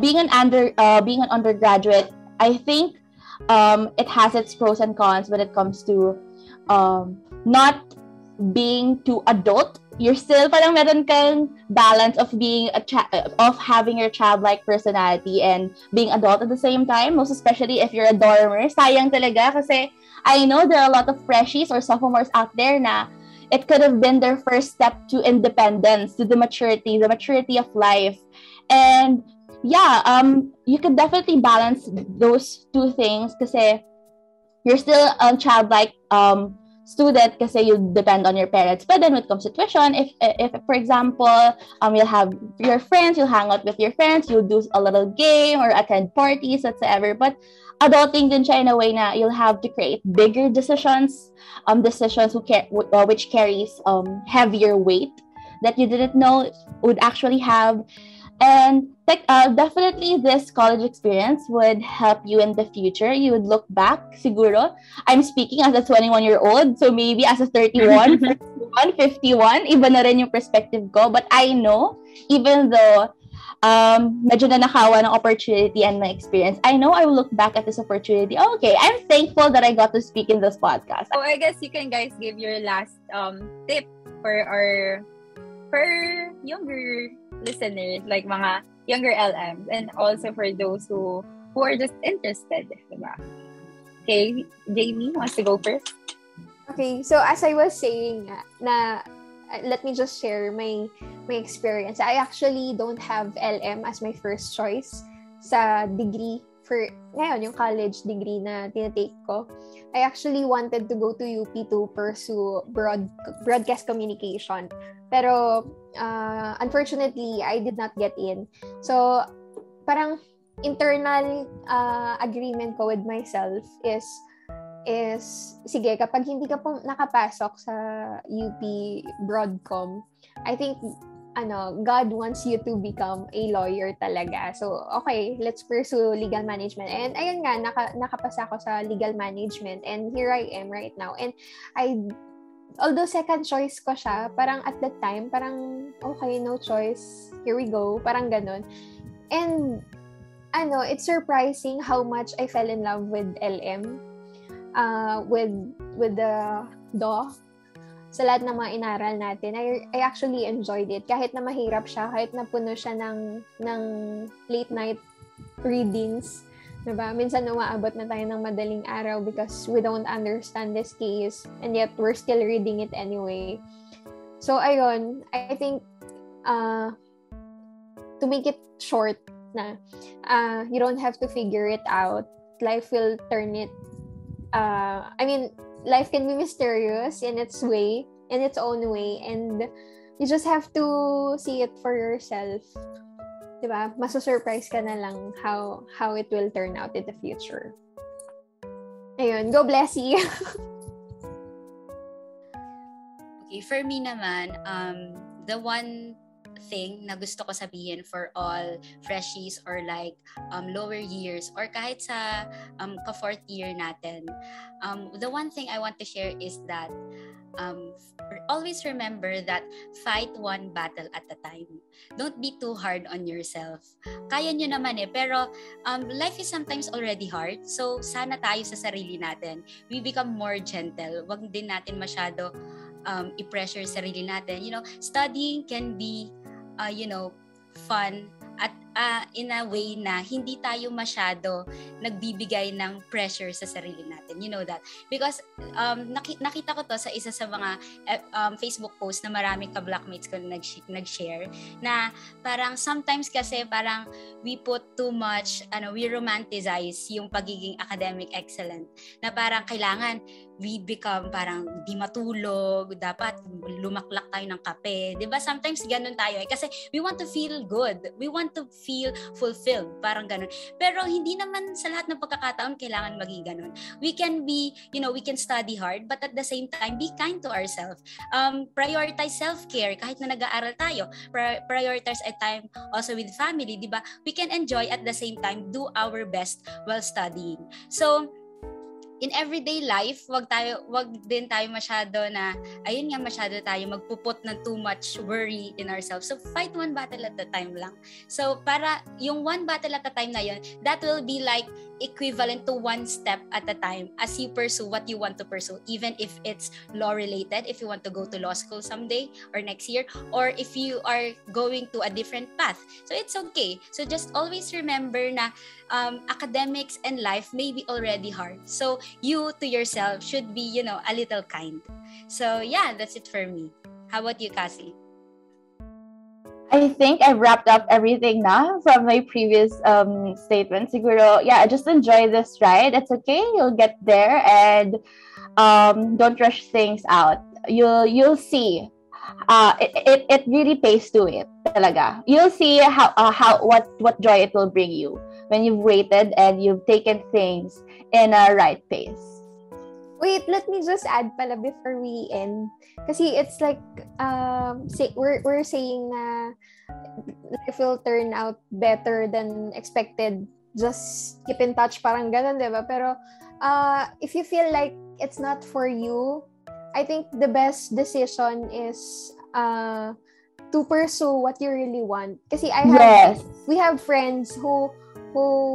Being an undergraduate, I think it has its pros and cons when it comes to not being too adult. You're still parang meron kang balance of being having your childlike personality and being adult at the same time, most especially if you're a dormer. Sayang talaga kasi I know there are a lot of freshies or sophomores out there na it could have been their first step to independence, to the maturity of life. And yeah, you can definitely balance those two things kasi you're still a childlike student kasi you depend on your parents. But then when it comes to tuition, if for example, you'll have your friends, you'll hang out with your friends, you'll do a little game or attend parties, whatsoever. But adulting din siya in a way na you'll have to create bigger decisions, which carries heavier weight that you didn't know would actually have. And definitely this college experience would help you in the future. You would look back, siguro. I'm speaking as a 21-year-old, so maybe as a 31, 41, 51, iba na rin yung perspective ko. But I know, even though medyo na nakawa ng opportunity and my experience, I know I will look back at this opportunity. Oh, okay, I'm thankful that I got to speak in this podcast. So I guess you can guys give your last tip for our younger listeners, like mga younger LMs, and also for those who are just interested, diba? Okay, Jamie wants to go first. Okay, so as I was saying, let me just share my experience. I actually don't have LM as my first choice sa degree for ngayon, yung college degree na tinatake ko. I actually wanted to go to UP to pursue broadcast communication. Pero, unfortunately, I did not get in. So, parang internal agreement ko with myself is sige, kapag hindi ka po nakapasok sa UP Broadcom, I think, God wants you to become a lawyer talaga. So, okay, let's pursue legal management. And ayun nga, nakapasa ko sa legal management. And here I am right now. And although second choice ko siya, parang at that time, parang okay, no choice, here we go, parang ganun. And it's surprising how much I fell in love with LM, with the law. Sa lahat ng mga inaral natin, I actually enjoyed it. Kahit na mahirap siya, kahit na puno siya ng late night readings, diba? Minsan umaabot na tayo ng madaling araw because we don't understand this case and yet we're still reading it anyway. So, ayun, I think to make it short na, you don't have to figure it out. Life will turn it, life can be mysterious in its way, in its own way, and you just have to see it for yourself. Diba? Masasurprise ka na lang how it will turn out in the future. Ayun, go Blessy! Okay, for me naman, the one thing na gusto ko sabihin for all freshies or like lower years or kahit sa ka-fourth year natin, the one thing I want to share is that always remember that fight one battle at a time. Don't be too hard on yourself. Kaya nyo naman pero life is sometimes already hard. So, sana tayo sa sarili natin. We become more gentle. Wag din natin masyado i-pressure sarili natin. You know, studying can be, fun at in a way na hindi tayo masyado nagbibigay ng pressure sa sarili natin. You know that. Because nakita ko to sa isa sa mga Facebook posts na maraming ka-blockmates ko nag-share na parang sometimes kasi parang we put too much, we romanticize yung pagiging academic excellent na parang kailangan we become parang di matulog, dapat lumaklak tayo ng kape. Diba? Sometimes ganun tayo eh. Kasi we want to feel good. We want to feel fulfilled. Parang ganun. Pero hindi naman sa lahat ng pagkakataon kailangan maging ganun. We can be, we can study hard but at the same time, be kind to ourselves. Prioritize self-care kahit na nag-aaral tayo. Prioritize a time also with family. Diba? We can enjoy at the same time, do our best while studying. So, in everyday life, wag din tayo masyado na, ayun nga, masyado tayo magpuput ng too much worry in ourselves. So, fight one battle at a time lang. So, para yung one battle at a time na yun, that will be like equivalent to one step at a time as you pursue what you want to pursue. Even if it's law-related, if you want to go to law school someday or next year, or if you are going to a different path. So, it's okay. So, just always remember na academics and life may be already hard. So, you to yourself should be, a little kind. So yeah, that's it for me. How about you, Cassie? I think I've wrapped up everything now from my previous statement. Siguro, yeah, just enjoy this ride. It's okay. You'll get there, and don't rush things out. You'll see. It really pays to it. Talaga. You'll see what joy it will bring you when you've waited and you've taken things in a right pace. Wait, let me just add pala before we end. Kasi it's like, we're saying na life will turn out better than expected. Just keep in touch, parang ganun, diba? Pero if you feel like it's not for you, I think the best decision is to pursue what you really want. Kasi we have friends who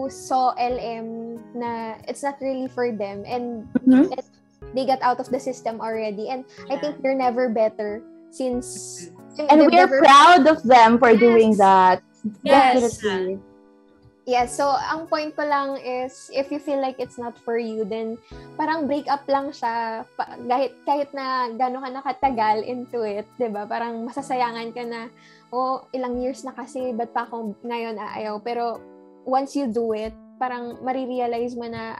saw LM na it's not really for them and they got out of the system already, and I think they're never better since, and we're proud of them for doing that. Yes. Definitely. Yeah, so ang point ko lang is if you feel like it's not for you, then parang break up lang siya kahit na gano'n ka nakatagal into it, 'di ba? Parang masasayangan ka na, ilang years na kasi, ba't pa ako ngayon aayaw? Pero once you do it, parang marirealize mo na,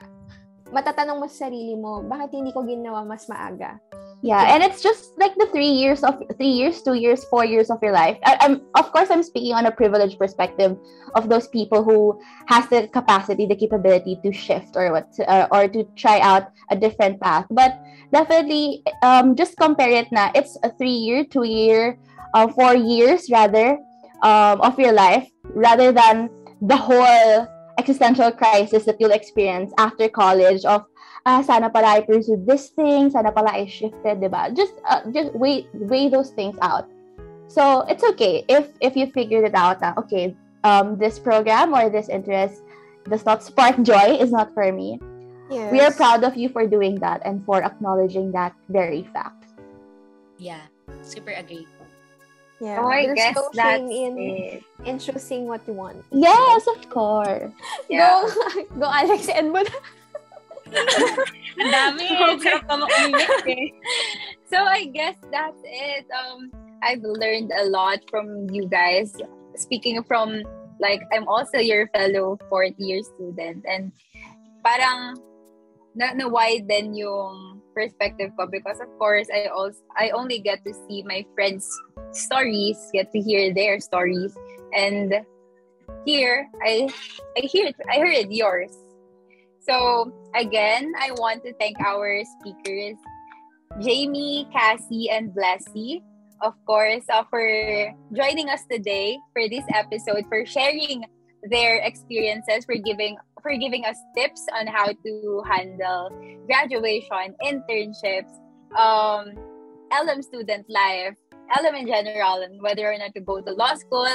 matatanong mo sa sarili mo, bakit hindi ko ginawa mas maaga? Yeah, and it's just like the 3 years, 2 years, 4 years of your life. I'm speaking on a privileged perspective of those people who has the capacity, the capability to shift or to try out a different path. But definitely, just compare it na. It's a 3 year, 2 year, 4 years rather of your life, rather than the whole existential crisis that you'll experience after college of sana pala I pursued this thing, sana pala I shifted, diba? Just weigh those things out. So it's okay if you figured it out. Okay, this program or this interest does not spark joy, is not for me. Yes. We are proud of you for doing that and for acknowledging that very fact. Yeah, super agree. Yeah, oh, I guess that's it. In choosing what you want. Yes, of course. Yeah. Go, Alex, end mo na. Ang dami. So, I guess that's it. I've learned a lot from you guys. Speaking from, I'm also your fellow fourth-year student. And parang na-widen yung perspective ko because, of course, I only get to see my friends' stories, get to hear their stories, and here I heard yours. So again, I want to thank our speakers, Jamie, Cassie, and Blessy, of course, for joining us today for this episode, for sharing their experiences, for giving us tips on how to handle graduation, internships, LM student life, LM in general, and whether or not to go to law school.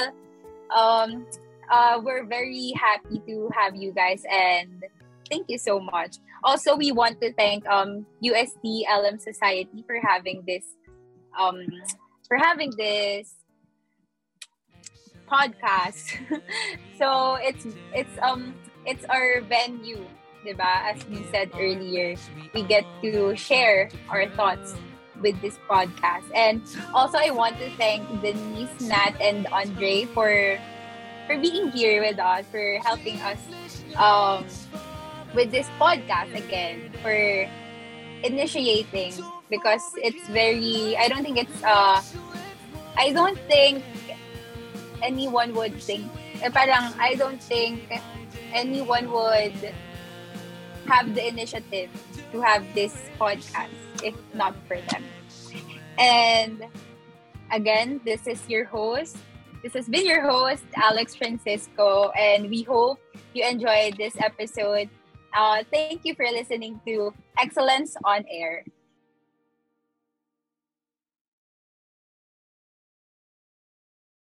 We're very happy to have you guys, and thank you so much. Also, we want to thank UST LM Society for having this podcast. So it's our venue, diba? As we said earlier, we get to share our thoughts with this podcast. And also I want to thank Denise, Nat, and Andre for being here with us, for helping us with this podcast again, for initiating, because it's very, I don't think anyone would think, parang I don't think anyone would have the initiative to have this podcast if not for them. And again, this has been your host, Alex Francisco, and we hope you enjoyed this episode. Thank you for listening to Excellence On Air.